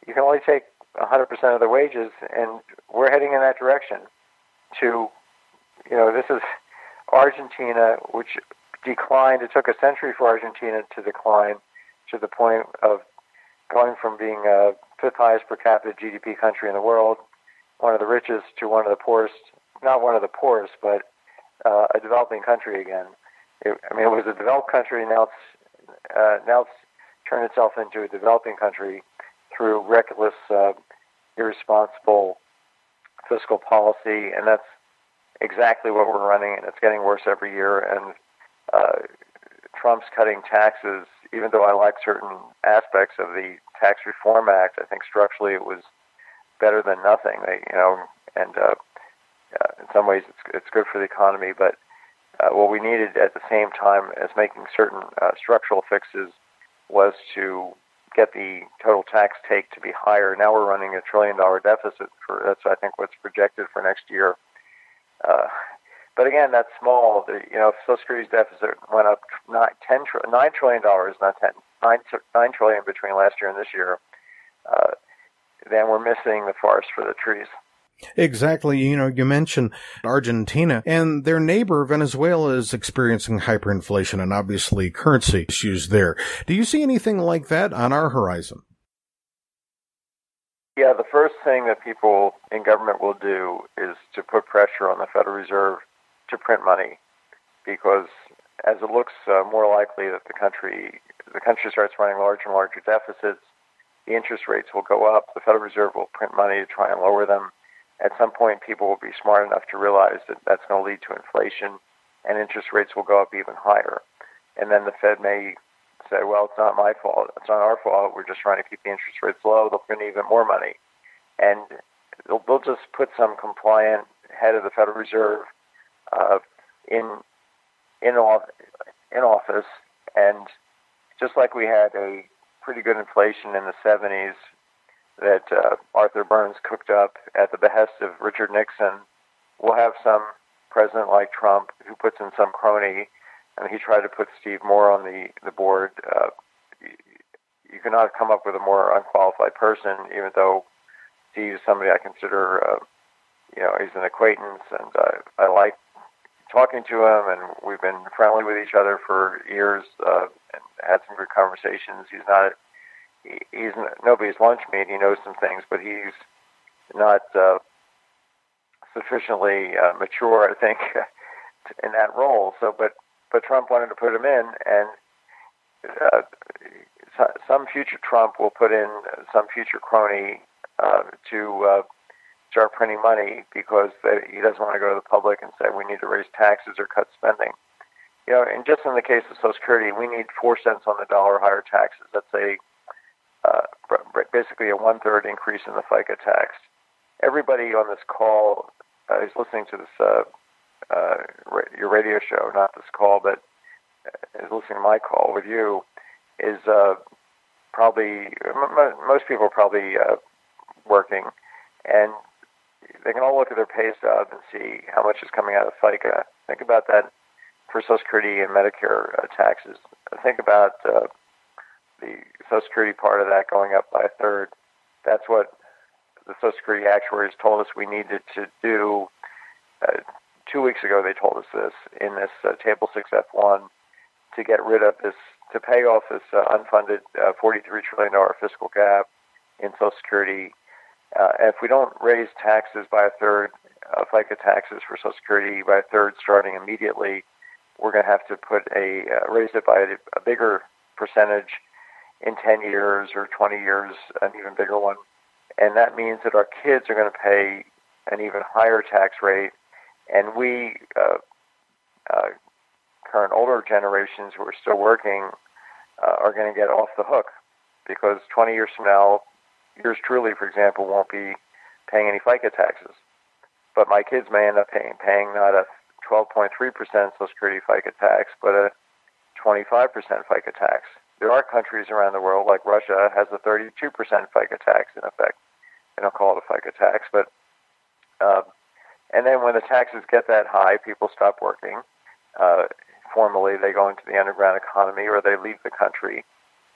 You can only take 100% of their wages, and we're heading in that direction. This is Argentina, which declined. It took a century for Argentina to decline to the point of going from being a fifth highest per capita GDP country in the world, one of the richest, to one of the poorest, not one of the poorest, but a developing country again. It was a developed country, and now it's turned itself into a developing country through reckless, irresponsible fiscal policy, and that's exactly what we're running, and it's getting worse every year, and Trump's cutting taxes, even though I like certain aspects of the Tax Reform Act. I think structurally it was better than nothing. In some ways it's good for the economy, but What we needed at the same time as making certain structural fixes was to get the total tax take to be higher. Now we're running a $1 trillion deficit. That's, I think, what's projected for next year. But again, that's small. If Social Security's deficit went up $9 trillion, not 10, $9 trillion between last year and this year, then we're missing the forest for the trees. Exactly. You mentioned Argentina, and their neighbor, Venezuela, is experiencing hyperinflation and obviously currency issues there. Do you see anything like that on our horizon? Yeah, the first thing that people in government will do is to put pressure on the Federal Reserve to print money, because as it looks more likely that the country starts running larger and larger deficits, the interest rates will go up, the Federal Reserve will print money to try and lower them. At some point, people will be smart enough to realize that that's going to lead to inflation, and interest rates will go up even higher. And then the Fed may say, well, it's not my fault. It's not our fault. We're just trying to keep the interest rates low. They'll print even more money. And they'll just put some compliant head of the Federal Reserve in office. And just like we had a pretty good inflation in the 70s, that Arthur Burns cooked up at the behest of Richard Nixon, we'll have some president like Trump who puts in some crony. I mean, he tried to put Steve Moore on the board. You cannot come up with a more unqualified person, even though Steve is somebody I consider, he's an acquaintance, and I like talking to him, and we've been friendly with each other for years and had some good conversations. He's nobody's lunch meat. He knows some things, but he's not sufficiently mature, I think, in that role. So, but Trump wanted to put him in, and some future Trump will put in some future crony to start printing money, because he doesn't want to go to the public and say we need to raise taxes or cut spending. And just in the case of Social Security, we need 4 cents on the dollar higher taxes. That's basically a 1/3 increase in the FICA tax. Everybody on this call is listening to this your radio show, not this call, but is listening to my call with you. Is probably most people are probably working, and they can all look at their pay stub and see how much is coming out of FICA. Think about that for Social Security and Medicare taxes. Think about the Social Security part of that going up by 1/3. That's what the Social Security actuaries told us we needed to do. 2 weeks ago, they told us this in this Table 6F1 to get rid of this, to pay off this unfunded $43 trillion fiscal gap in Social Security. If we don't raise taxes by 1/3, FICA taxes for Social Security by 1/3 starting immediately, we're going to have to put raise it by a bigger percentage in 10 years or 20 years, an even bigger one. And that means that our kids are going to pay an even higher tax rate. And we, current older generations who are still working, are going to get off the hook, because 20 years from now, yours truly, for example, won't be paying any FICA taxes. But my kids may end up paying not a 12.3% Social Security FICA tax, but a 25% FICA tax. There are countries around the world, like Russia, has a 32% FICA tax in effect. They don't call it a FICA tax, but and then when the taxes get that high, people stop working. Formally, they go into the underground economy, or they leave the country,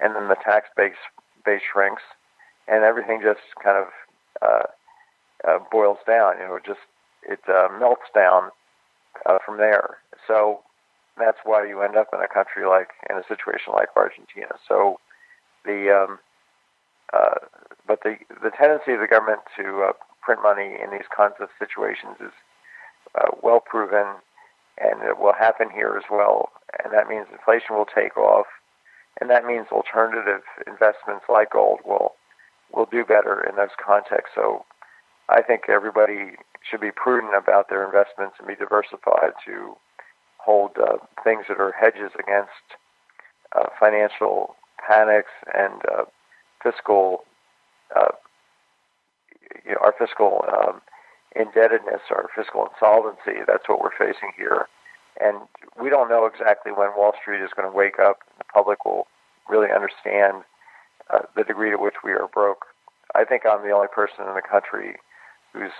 and then the tax base shrinks, and everything just kind of boils down. It melts down from there. So that's why you end up in a country in a situation like Argentina. So the tendency of the government to print money in these kinds of situations is well proven, and it will happen here as well. And that means inflation will take off, and that means alternative investments like gold will do better in those contexts. So I think everybody should be prudent about their investments and be diversified to hold things that are hedges against financial panics and our fiscal indebtedness, our fiscal insolvency. That's what we're facing here. And we don't know exactly when Wall Street is going to wake up. The public will really understand the degree to which we are broke. I think I'm the only person in the country who's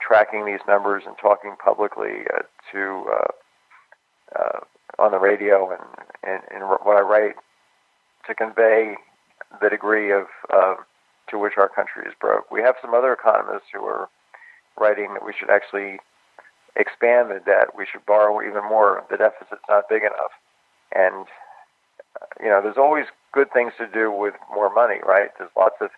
tracking these numbers and talking publicly on the radio and what I write to convey the degree of to which our country is broke. We have some other economists who are writing that we should actually expand the debt. We should borrow even more. The deficit's not big enough. And, you know, there's always good things to do with more money, right? There's lots of,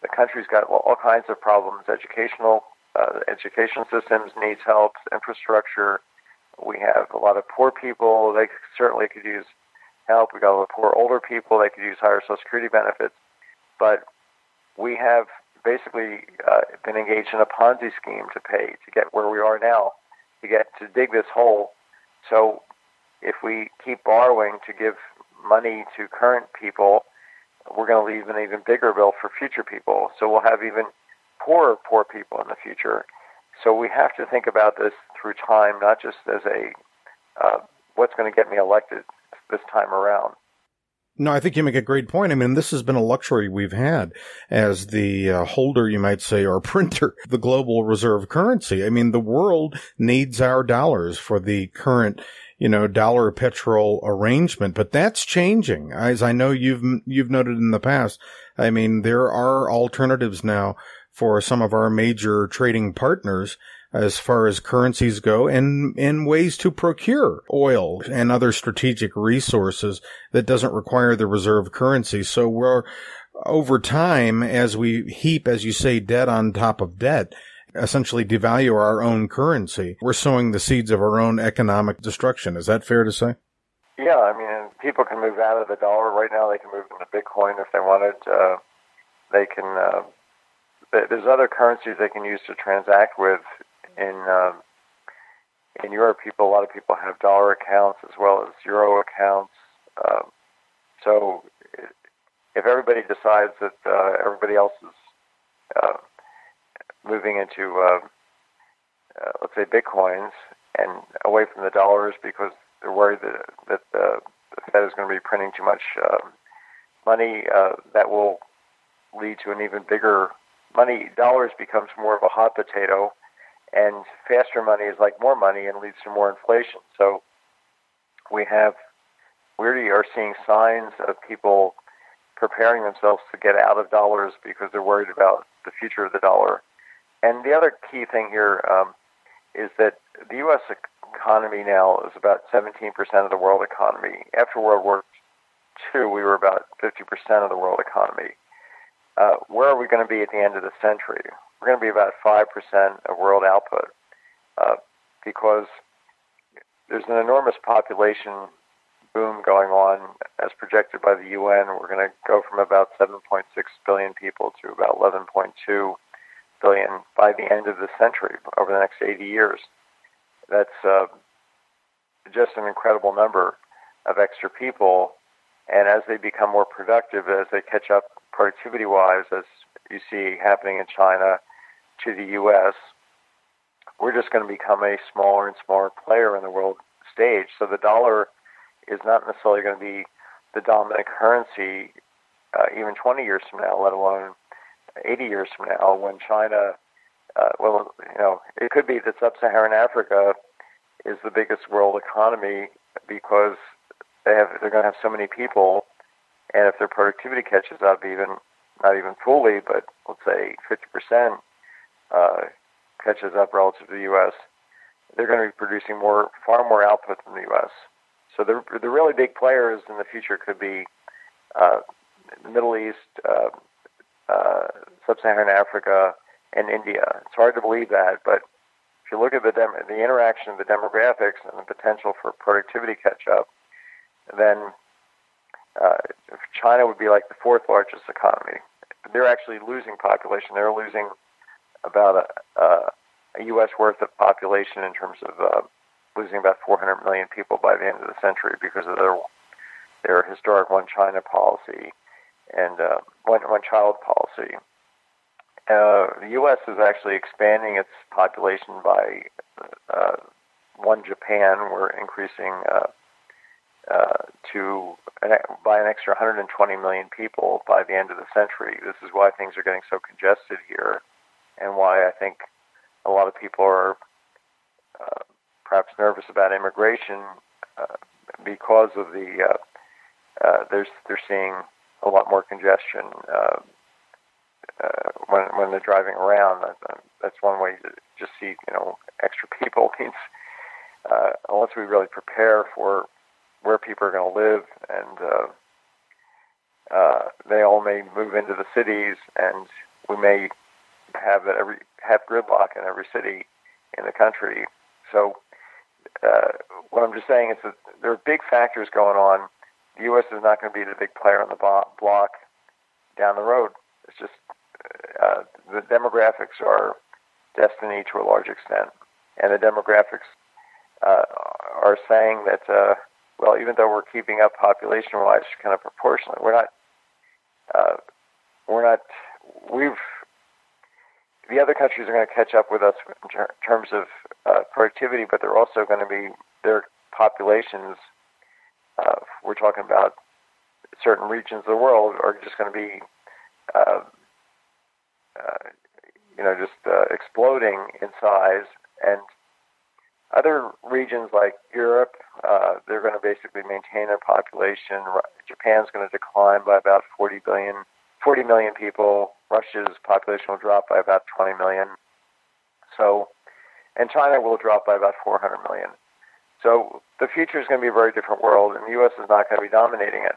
the country's got all kinds of problems. Education systems needs help, infrastructure. We have a lot of poor people. They certainly could use help. We got a lot of poor older people. They could use higher Social Security benefits. But we have basically been engaged in a Ponzi scheme to get where we are now, to dig this hole. So if we keep borrowing to give money to current people, we're going to leave an even bigger bill for future people. So we'll have even poor people in the future. So we have to think about this through time, not just as a what's going to get me elected this time around. No, I think you make a great point. I mean, this has been a luxury we've had as the holder, you might say, or printer, the global reserve currency. I mean, the world needs our dollars for the current, you know, dollar petrol arrangement, but that's changing. As I know you've noted in the past, I mean, there are alternatives now for some of our major trading partners as far as currencies go and ways to procure oil and other strategic resources that doesn't require the reserve currency. So we're over time, as we heap, as you say, debt on top of debt, essentially devalue our own currency, we're sowing the seeds of our own economic destruction. Is that fair to say? Yeah, I mean, people can move out of the dollar right now. They can move into Bitcoin if they wanted. They can... There's other currencies they can use to transact with. In Europe, a lot of people have dollar accounts as well as euro accounts. So if everybody decides that everybody else is moving into, let's say, bitcoins and away from the dollars because they're worried that the Fed is going to be printing too much money, that will lead to an even bigger... dollars becomes more of a hot potato, and faster money is like more money and leads to more inflation. So we really are seeing signs of people preparing themselves to get out of dollars because they're worried about the future of the dollar. And the other key thing here is that the U.S. economy now is about 17% of the world economy. After World War II, we were about 50% of the world economy. Where are we going to be at the end of the century? We're going to be about 5% of world output because there's an enormous population boom going on as projected by the UN. We're going to go from about 7.6 billion people to about 11.2 billion by the end of the century, over the next 80 years. That's just an incredible number of extra people. And as they become more productive, as they catch up productivity-wise, as you see happening in China to the U.S., we're just going to become a smaller and smaller player in the world stage. So the dollar is not necessarily going to be the dominant currency even 20 years from now, let alone 80 years from now, when China, it could be that Sub-Saharan Africa is the biggest world economy because they're going to have so many people. And if their productivity catches up, not even fully, but let's say 50% catches up relative to the U.S., they're going to be producing far more output than the U.S. So the really big players in the future could be the Middle East, Sub-Saharan Africa, and India. It's hard to believe that, but if you look at the interaction of the demographics and the potential for productivity catch-up, then... China would be like the fourth largest economy. They're actually losing population. They're losing about a U.S. worth of population in terms of losing about 400 million people by the end of the century because of their historic one China policy and one child policy. The U.S. is actually expanding its population by One Japan, we're increasing by an extra 120 million people by the end of the century. This is why things are getting so congested here, and why I think a lot of people are perhaps nervous about immigration because of the they're seeing a lot more congestion when they're driving around. That's one way to just see, extra people means unless we really prepare for where people are going to live, and they all may move into the cities, and we may have gridlock in every city in the country. So what I'm just saying is that there are big factors going on. The U.S. is not going to be the big player on the block down the road. It's just the demographics are destiny to a large extent, and the demographics are saying that, well, even though we're keeping up population-wise, kind of proportionally, the other countries are going to catch up with us in terms of productivity, but they're also going to be their populations. We're talking about certain regions of the world are just going to be, exploding in size, and other regions like Europe, they're going to basically maintain their population. Japan's going to decline by about 40 million people. Russia's population will drop by about 20 million. So, and China will drop by about 400 million. So the future is going to be a very different world, and the U.S. is not going to be dominating it.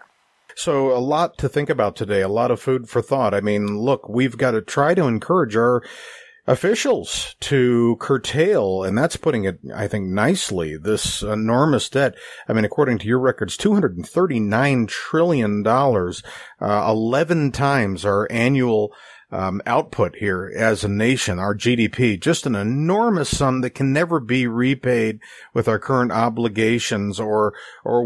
So a lot to think about today, a lot of food for thought. I mean, look, we've got to try to encourage our officials to curtail, and that's putting it, I think, nicely, this enormous debt. I mean, according to your records, $239 trillion, 11 times our annual output here as a nation, our GDP, just an enormous sum that can never be repaid with our current obligations, or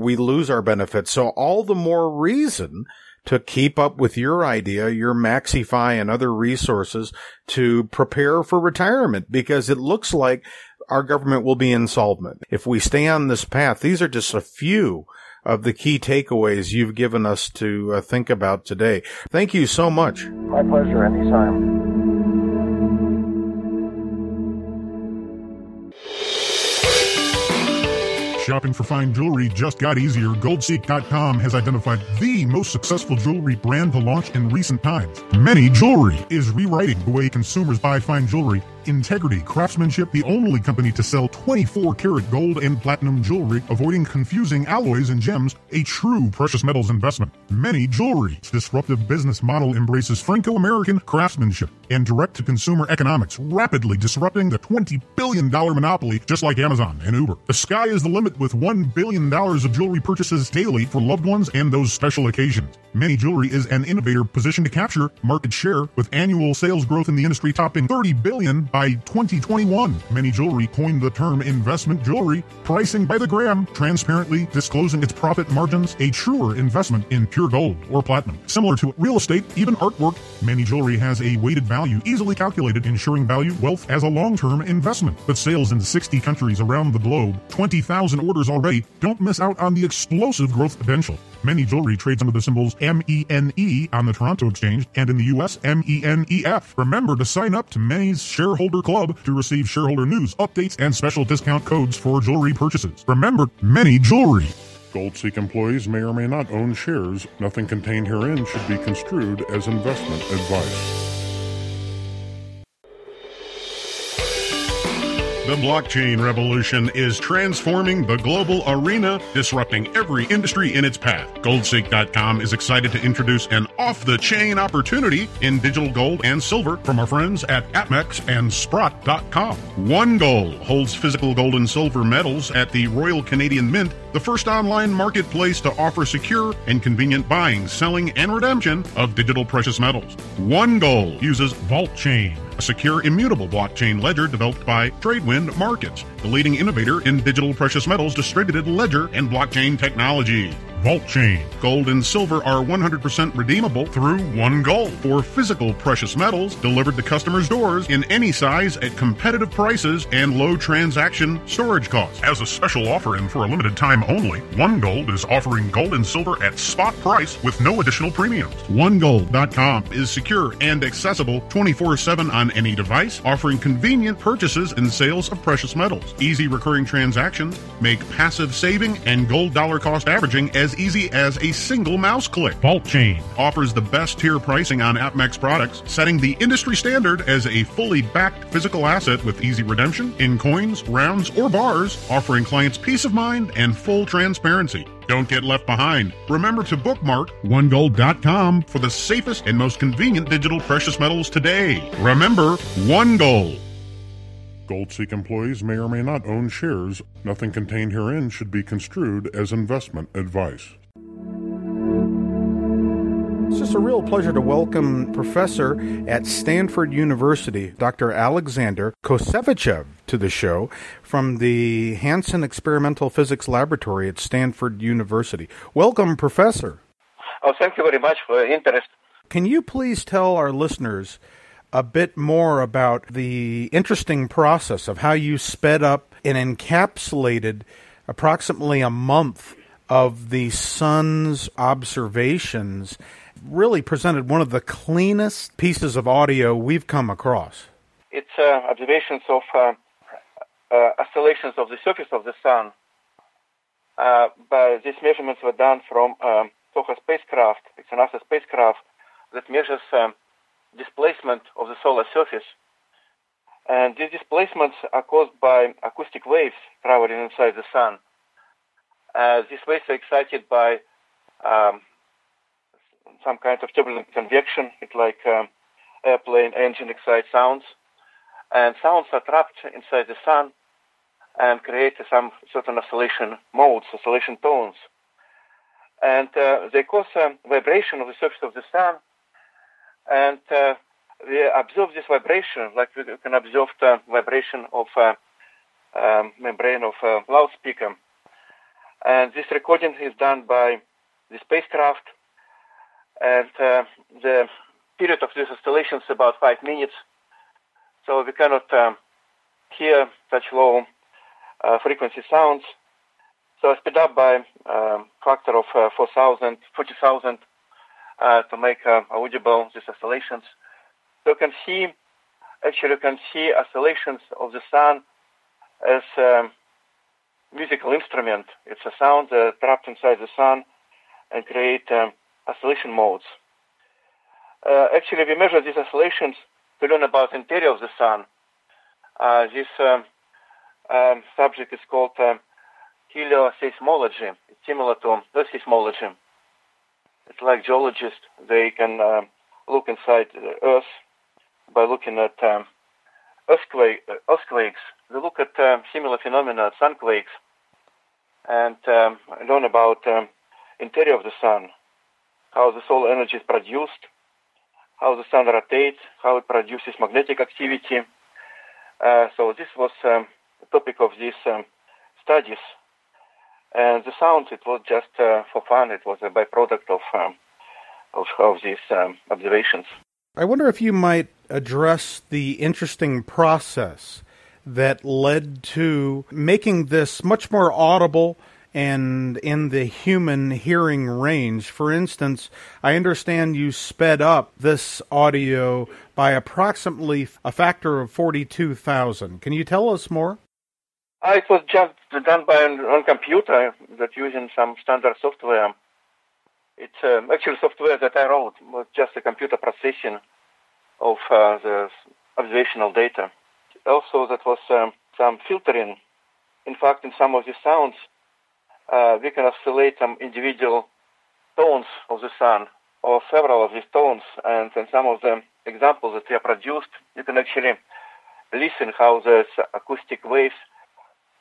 we lose our benefits. So all the more reason to keep up with your idea, your MaxiFi and other resources to prepare for retirement, because it looks like our government will be insolvent if we stay on this path. These are just a few of the key takeaways you've given us to think about today. Thank you so much. My pleasure, anytime. Shopping for fine jewelry just got easier. GoldSeek.com has identified the most successful jewelry brand to launch in recent times. Mene Jewelry is rewriting the way consumers buy fine jewelry. Integrity Craftsmanship, the only company to sell 24-karat gold and platinum jewelry, avoiding confusing alloys and gems, a true precious metals investment. Mene Jewelry's disruptive business model embraces Franco-American craftsmanship and direct-to-consumer economics, rapidly disrupting the $20 billion monopoly, just like Amazon and Uber. The sky is the limit with $1 billion of jewelry purchases daily for loved ones and those special occasions. Mene Jewelry is an innovator positioned to capture market share, with annual sales growth in the industry topping $30 billion by 2021. Mene Jewelry coined the term investment jewelry, pricing by the gram, transparently disclosing its profit margins, a truer investment in pure gold or platinum. Similar to real estate, even artwork, Mene Jewelry has a weighted value easily calculated, ensuring value wealth as a long-term investment. With sales in 60 countries around the globe, 20,000 orders already, don't miss out on the explosive growth potential. Mene Jewelry trades under the symbols MENE on the Toronto Exchange, and in the U.S., MENEF. Remember to sign up to Mene's Shareholder Club to receive shareholder news, updates, and special discount codes for jewelry purchases. Remember, Mene Jewelry. GoldSeek employees may or may not own shares. Nothing contained herein should be construed as investment advice. The blockchain revolution is transforming the global arena, disrupting every industry in its path. GoldSeek.com is excited to introduce an off-the-chain opportunity in digital gold and silver from our friends at APMEX and Sprott.com. OneGold holds physical gold and silver medals at the Royal Canadian Mint, the first online marketplace to offer secure and convenient buying, selling, and redemption of digital precious metals. OneGold uses VaultChain, a secure, immutable blockchain ledger developed by Tradewind Markets, the leading innovator in digital precious metals distributed ledger and blockchain technology. VaultChain. Gold and silver are 100% redeemable through OneGold for physical precious metals delivered to customers' doors in any size at competitive prices and low transaction storage costs. As a special offer and for a limited time only, OneGold is offering gold and silver at spot price with no additional premiums. OneGold.com is secure and accessible 24/7 on any device, offering convenient purchases and sales of precious metals. Easy recurring transactions make passive saving and gold dollar cost averaging as easy as a single mouse click. VaultChain offers the best tier pricing on APMEX products, setting the industry standard as a fully backed physical asset with easy redemption in coins, rounds, or bars, offering clients peace of mind and full transparency. Don't get left behind. Remember to bookmark OneGold.com for the safest and most convenient digital precious metals today. Remember, OneGold. Gold Seek employees may or may not own shares. Nothing contained herein should be construed as investment advice. It's just a real pleasure to welcome Professor at Stanford University, Dr. Alexander Kosovichev, to the show from the Hansen Experimental Physics Laboratory at Stanford University. Welcome, Professor. Oh, thank you very much for your interest. Can you please tell our listeners a bit more about the interesting process of how you sped up and encapsulated approximately a month of the sun's observations? Really presented one of the cleanest pieces of audio we've come across. It's observations of oscillations of the surface of the sun. But these measurements were done from Soha spacecraft. It's a NASA spacecraft that measures displacement of the solar surface. And these displacements are caused by acoustic waves traveling inside the sun. These waves are excited by some kind of turbulent convection. It's like airplane engine excites sounds. And sounds are trapped inside the sun and create some certain oscillation modes, oscillation tones. And they cause a vibration of the surface of the sun. And we observe this vibration, like we can observe the vibration of membrane of a loudspeaker. And this recording is done by the spacecraft. And the period of this oscillation is about 5 minutes. So we cannot hear such low frequency sounds. So I sped up by a factor of 40,000 to make audible these oscillations. So you can see, oscillations of the sun as musical instrument. It's a sound trapped inside the sun and create oscillation modes. We measure these oscillations to learn about the interior of the sun. This subject is called helioseismology. It's similar to earth seismology. It's like geologists. They can look inside the earth by looking at earthquakes. They look at similar phenomena, sunquakes, and learn about interior of the sun, how the solar energy is produced, how the sun rotates, how it produces magnetic activity. So this was the topic of these studies. And the sound, it was just for fun. It was a byproduct of these observations. I wonder if you might address the interesting process that led to making this much more audible and in the human hearing range. For instance, I understand you sped up this audio by approximately a factor of 42,000. Can you tell us more? It was just done by on computer, that using some standard software. It's actually software that I wrote. It was just a computer processing of the observational data. Also, that was some filtering. In fact, in some of the sounds, we can oscillate some individual tones of the sun, or several of these tones. And in some of the examples that we have produced, you can actually listen how the acoustic waves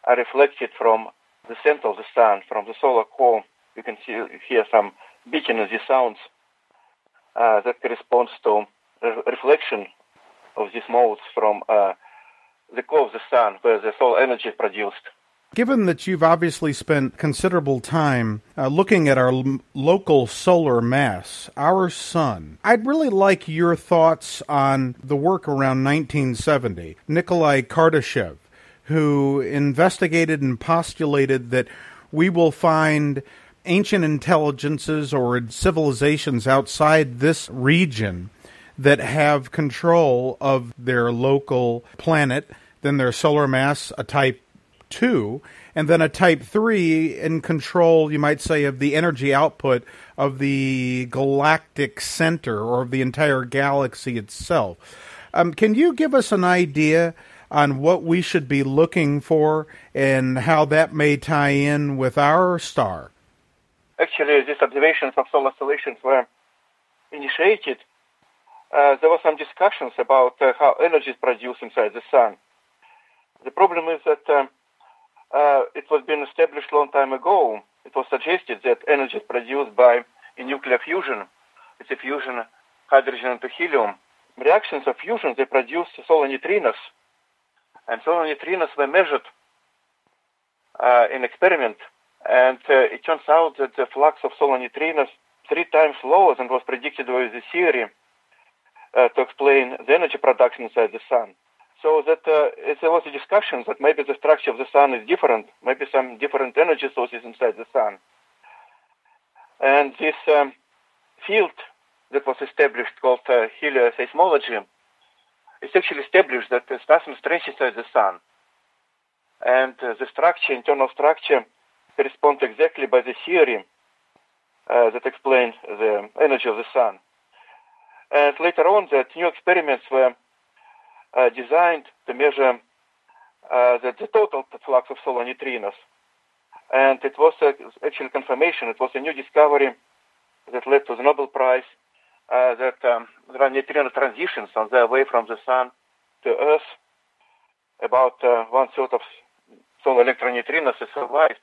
are reflected from the center of the sun, from the solar core. You can hear some beating of these sounds that corresponds to reflection of these modes from the core of the sun, where the solar energy is produced. Given that you've obviously spent considerable time looking at our local solar mass, our sun, I'd really like your thoughts on the work around 1970, Nikolai Kardashev, who investigated and postulated that we will find ancient intelligences or civilizations outside this region that have control of their local planet, then their solar mass, a type 2, and then a type 3 in control, you might say, of the energy output of the galactic center or of the entire galaxy itself. Can you give us an idea on what we should be looking for and how that may tie in with our star? Actually, these observations of solar solutions were initiated. There were some discussions about how energy is produced inside the sun. The problem is that it was been established a long time ago. It was suggested that energy is produced by a nuclear fusion. It's a fusion hydrogen into helium. Reactions of fusion, they produce solar neutrinos. And solar neutrinos were measured in experiment. And it turns out that the flux of solar neutrinos three times lower than was predicted by the theory to explain the energy production inside the sun. So that there was a discussion that maybe the structure of the sun is different, maybe some different energy sources inside the sun. And this field that was established called helioseismology, it's actually established that there's nothing strange inside the sun. And the structure, internal structure, corresponds exactly by the theory that explains the energy of the sun. And later on, that new experiments were designed to measure the total flux of solar neutrinos. And it was actually confirmation. It was a new discovery that led to the Nobel Prize that there are neutrino transitions on their way from the sun to Earth. About one-third of solar electron neutrinos is survived.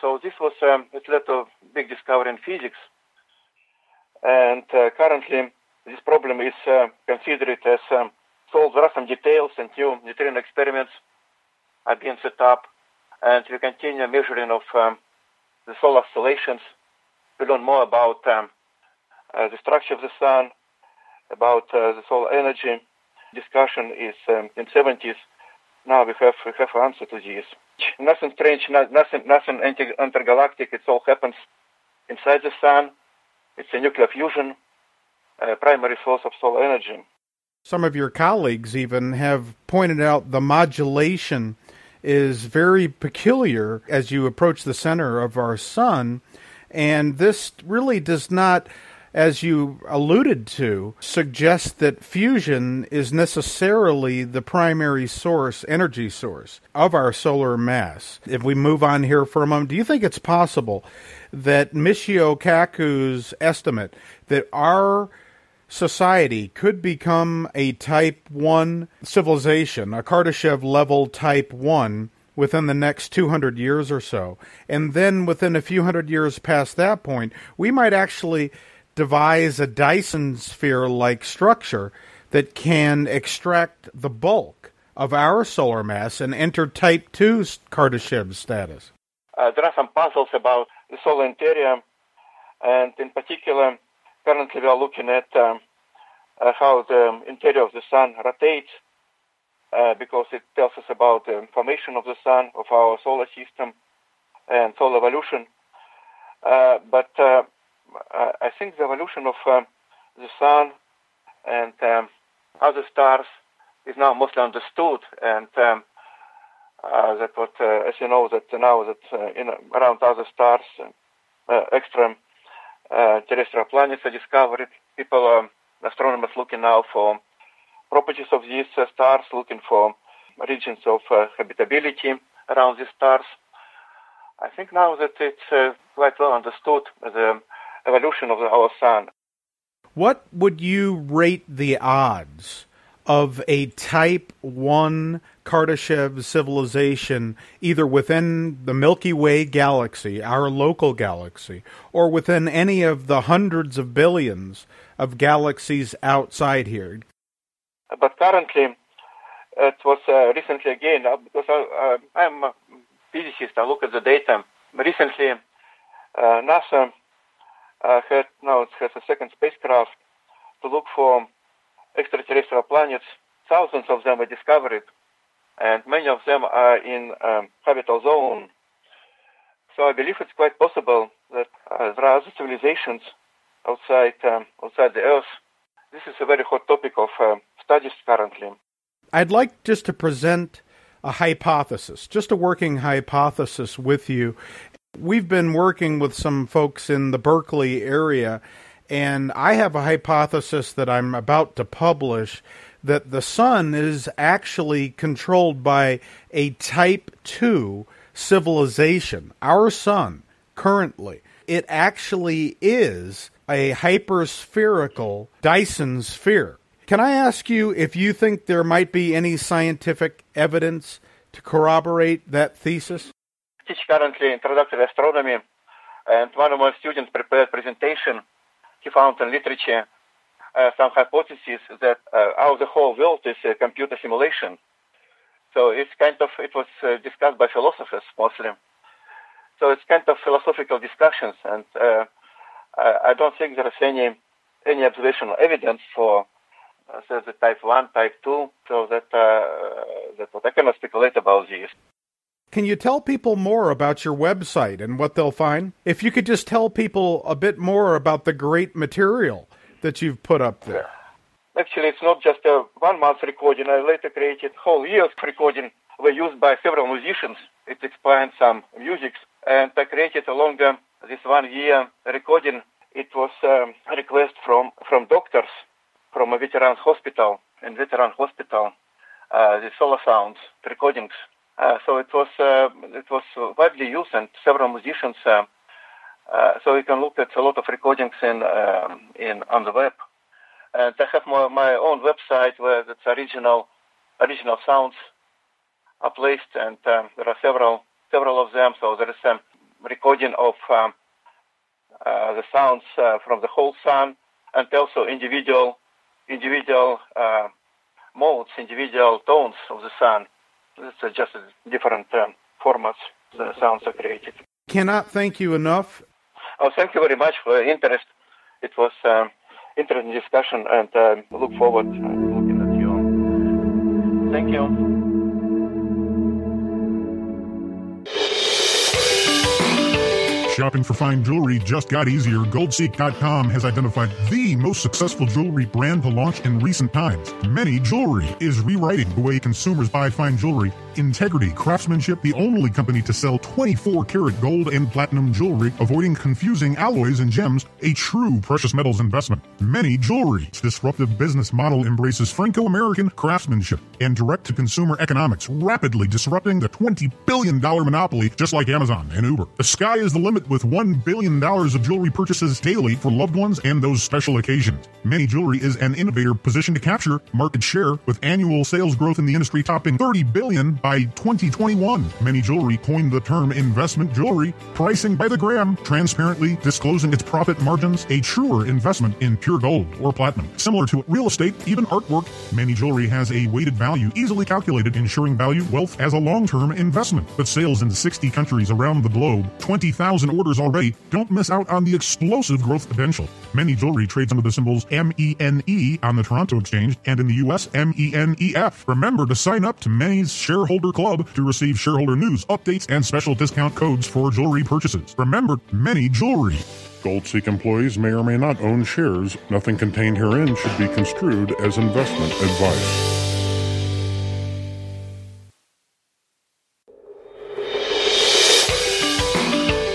So this was it led to a big discovery in physics. And currently, this problem is considered as solved. There are some details and new neutrino experiments are being set up. And we continue measuring of the solar oscillations to learn more about the structure of the sun, about the solar energy. Discussion is in the 70s. Now we have an answer to this. Nothing strange, nothing intergalactic. It all happens inside the sun. It's a nuclear fusion, a primary source of solar energy. Some of your colleagues even have pointed out the modulation is very peculiar as you approach the center of our sun, and this really does not, as you alluded to, suggest that fusion is necessarily the primary source, energy source, of our solar mass. If we move on here for a moment, do you think it's possible that Michio Kaku's estimate that our society could become a type 1 civilization, a Kardashev-level type 1, within the next 200 years or so, and then within a few hundred years past that point, we might actually devise a Dyson sphere-like structure that can extract the bulk of our solar mass and enter type 2 Kardashev status? There are some puzzles about the solar interior, and in particular, currently we are looking at how the interior of the sun rotates, because it tells us about the formation of the sun, of our solar system, and solar evolution. But I think the evolution of the sun and other stars is now mostly understood, and that what, as you know, that now that around other stars, extra terrestrial planets are discovered. People, astronomers, looking now for properties of these stars, looking for regions of habitability around these stars. I think now that it's quite well understood the evolution of our sun. What would you rate the odds of a type 1 Kardashev civilization either within the Milky Way galaxy, our local galaxy, or within any of the hundreds of billions of galaxies outside here? But currently, It was recently again, because I'm a physicist, I look at the data. Recently, NASA had now it has a second spacecraft to look for extraterrestrial planets. Thousands of them were discovered, and many of them are in habitable zone. So I believe it's quite possible that there are other civilizations outside the Earth. This is a very hot topic of studies currently. I'd like just to present a hypothesis, just a working hypothesis with you. We've been working with some folks in the Berkeley area, and I have a hypothesis that I'm about to publish that the sun is actually controlled by a type 2 civilization. Our sun, currently, it actually is a hyperspherical Dyson sphere. Can I ask you if you think there might be any scientific evidence to corroborate that thesis? I teach currently introductory astronomy, and one of my students prepared a presentation. He found in literature some hypotheses that how the whole world is a computer simulation. So it's it was discussed by philosophers mostly. So it's kind of philosophical discussions, and I don't think there is any observational evidence for so the type 1, type 2, so that's what I cannot speculate about these. Can you tell people more about your website and what they'll find? If you could just tell people a bit more about the great material that you've put up there. Actually, it's not just a one-month recording. I later created whole year's recording. Were used by several musicians. It explains some music. And I created along this 1 year recording. It was a request from doctors from a veteran's hospital, the solar sound recordings. So it was widely used, and several musicians. So you can look at a lot of recordings in on the web. And I have my own website where the original sounds are placed, and there are several of them. So there is some recording of the sounds from the whole sun, and also individual modes, individual tones of the sun. It's just different formats the sounds are created. Cannot thank you enough. Oh, thank you very much for your interest. It was an interesting discussion, and I look forward to looking at you. Thank you. Shopping for fine jewelry just got easier. GoldSeek.com has identified the most successful jewelry brand to launch in recent times. Mene Jewelry is rewriting the way consumers buy fine jewelry. Integrity, craftsmanship, the only company to sell 24-karat gold and platinum jewelry, avoiding confusing alloys and gems, a true precious metals investment. Mene Jewelry's disruptive business model embraces Franco-American craftsmanship and direct-to-consumer economics, rapidly disrupting the $20 billion monopoly, just like Amazon and Uber. The sky is the limit with $1 billion of jewelry purchases daily for loved ones and those special occasions. Mene Jewelry is an innovator positioned to capture market share with annual sales growth in the industry topping $30 billion by 2021. Mene Jewelry coined the term investment jewelry, pricing by the gram, transparently disclosing its profit margins, a truer investment in pure gold or platinum. Similar to real estate, even artwork, Mene Jewelry has a weighted value easily calculated, ensuring value wealth as a long-term investment. With sales in 60 countries around the globe, 20,000 orders already, don't miss out on the explosive growth potential. Mene Jewelry trades under the symbols MENE on the Toronto Exchange and in the U.S. MENEF. Remember to sign up to Mene's Shareholder Club to receive shareholder news, updates, and special discount codes for jewelry purchases. Remember, Mene Jewelry. GoldSeek employees may or may not own shares. Nothing contained herein should be construed as investment advice.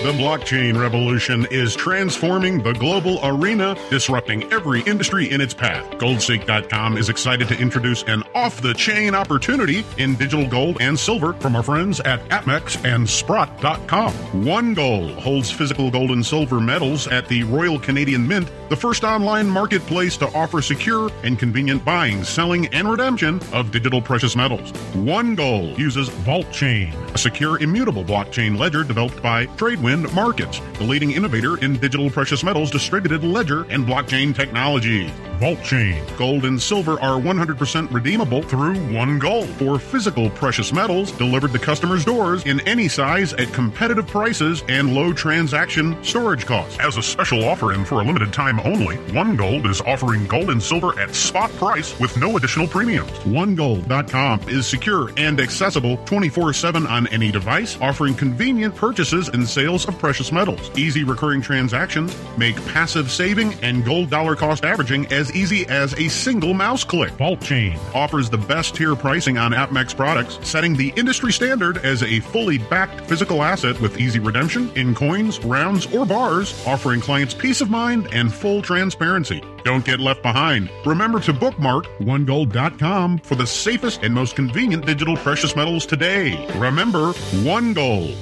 The blockchain revolution is transforming the global arena, disrupting every industry in its path. GoldSeek.com is excited to introduce an off-the-chain opportunity in digital gold and silver from our friends at APMEX and Sprott.com. OneGold holds physical gold and silver medals at the Royal Canadian Mint, the first online marketplace to offer secure and convenient buying, selling, and redemption of digital precious metals. OneGold uses VaultChain, a secure, immutable blockchain ledger developed by Tradewind Markets, the leading innovator in digital precious metals, distributed ledger, and blockchain technology. VaultChain. Gold and silver are 100% redeemable through OneGold for physical precious metals delivered to customers' doors in any size at competitive prices and low transaction storage costs. As a special offering for a limited time only, OneGold is offering gold and silver at spot price with no additional premiums. OneGold.com is secure and accessible 24/7 on any device, offering convenient purchases and sales of precious metals. Easy recurring transactions make passive saving and gold dollar cost averaging as easy as a single mouse click. VaultChain offers the best tier pricing on APMEX products, setting the industry standard as a fully backed physical asset with easy redemption in coins, rounds, or bars, offering clients peace of mind and full transparency. Don't get left behind. Remember to bookmark OneGold.com for the safest and most convenient digital precious metals today. Remember, OneGold.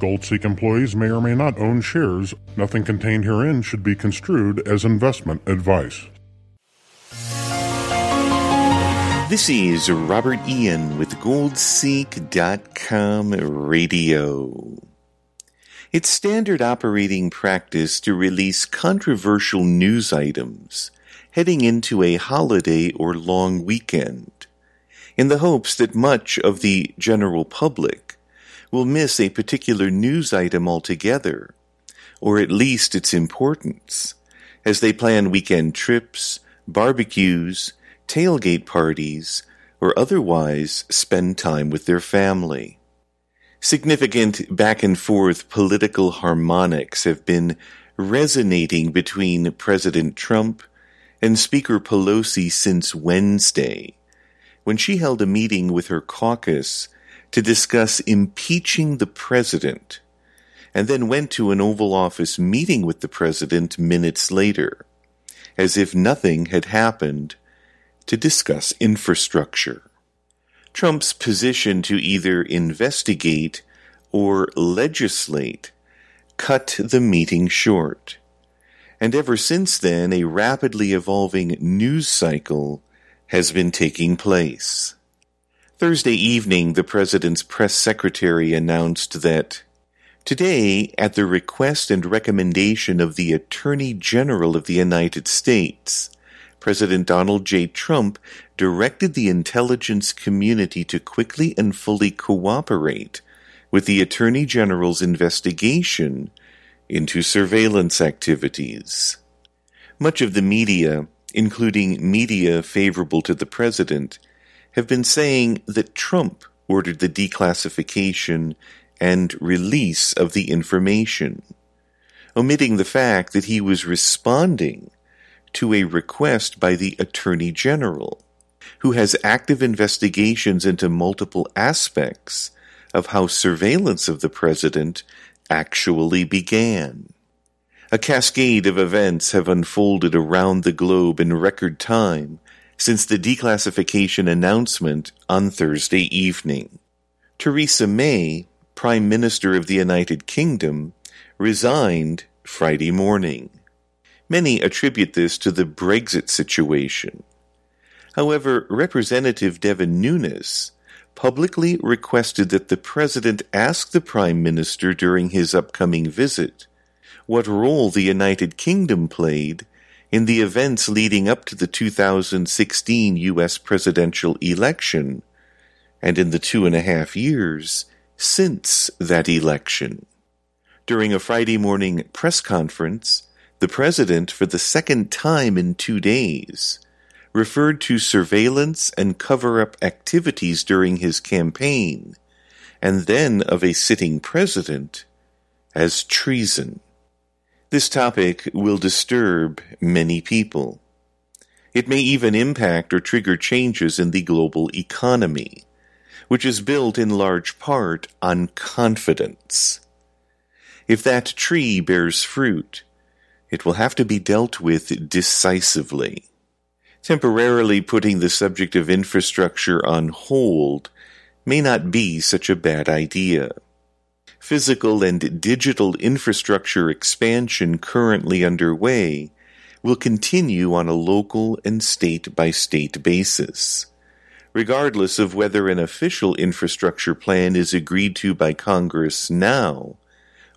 Gold Seek employees may or may not own shares. Nothing contained herein should be construed as investment advice. This is Robert Ian with GoldSeek.com Radio. It's standard operating practice to release controversial news items heading into a holiday or long weekend in the hopes that much of the general public will miss a particular news item altogether, or at least its importance, as they plan weekend trips, barbecues, tailgate parties, or otherwise spend time with their family. Significant back-and-forth political harmonics have been resonating between President Trump and Speaker Pelosi since Wednesday, when she held a meeting with her caucus to discuss impeaching the president, and then went to an Oval Office meeting with the president minutes later, as if nothing had happened, to discuss infrastructure. Trump's position to either investigate or legislate cut the meeting short, and ever since then a rapidly evolving news cycle has been taking place. Thursday evening, the president's press secretary announced that today, at the request and recommendation of the Attorney General of the United States, President Donald J. Trump directed the intelligence community to quickly and fully cooperate with the Attorney General's investigation into surveillance activities. Much of the media, including media favorable to the president, have been saying that Trump ordered the declassification and release of the information, omitting the fact that he was responding to a request by the Attorney General, who has active investigations into multiple aspects of how surveillance of the president actually began. A cascade of events have unfolded around the globe in record time since the declassification announcement on Thursday evening. Theresa May, Prime Minister of the United Kingdom, resigned Friday morning. Many attribute this to the Brexit situation. However, Representative Devin Nunes publicly requested that the president ask the prime minister during his upcoming visit what role the United Kingdom played in the events leading up to the 2016 U.S. presidential election and in the 2.5 years since that election. During a Friday morning press conference, the president, for the second time in 2 days, referred to surveillance and cover-up activities during his campaign, and then of a sitting president, as treason. This topic will disturb many people. It may even impact or trigger changes in the global economy, which is built in large part on confidence. If that tree bears fruit, it will have to be dealt with decisively. Temporarily putting the subject of infrastructure on hold may not be such a bad idea. Physical and digital infrastructure expansion currently underway will continue on a local and state-by-state basis, regardless of whether an official infrastructure plan is agreed to by Congress now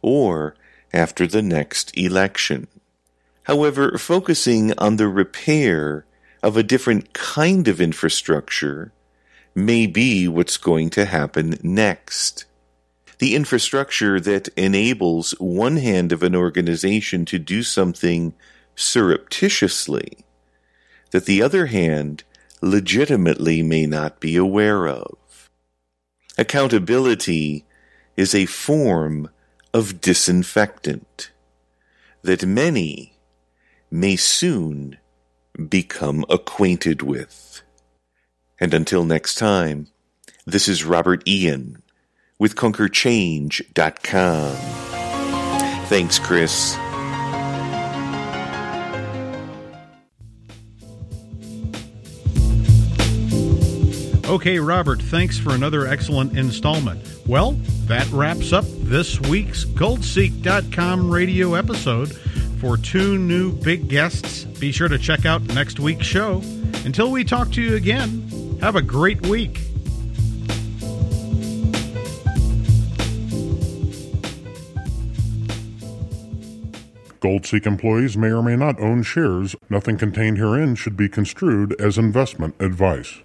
or after the next election. However, focusing on the repair of a different kind of infrastructure may be what's going to happen next. The infrastructure that enables one hand of an organization to do something surreptitiously that the other hand legitimately may not be aware of. Accountability is a form of disinfectant that many may soon become acquainted with. And until next time, this is Robert Ian with ConquerChange.com. Thanks, Chris. Okay, Robert, thanks for another excellent installment. Well, that wraps up this week's GoldSeek.com radio episode. For two new big guests, be sure to check out next week's show. Until we talk to you again, have a great week. GoldSeek employees may or may not own shares. Nothing contained herein should be construed as investment advice.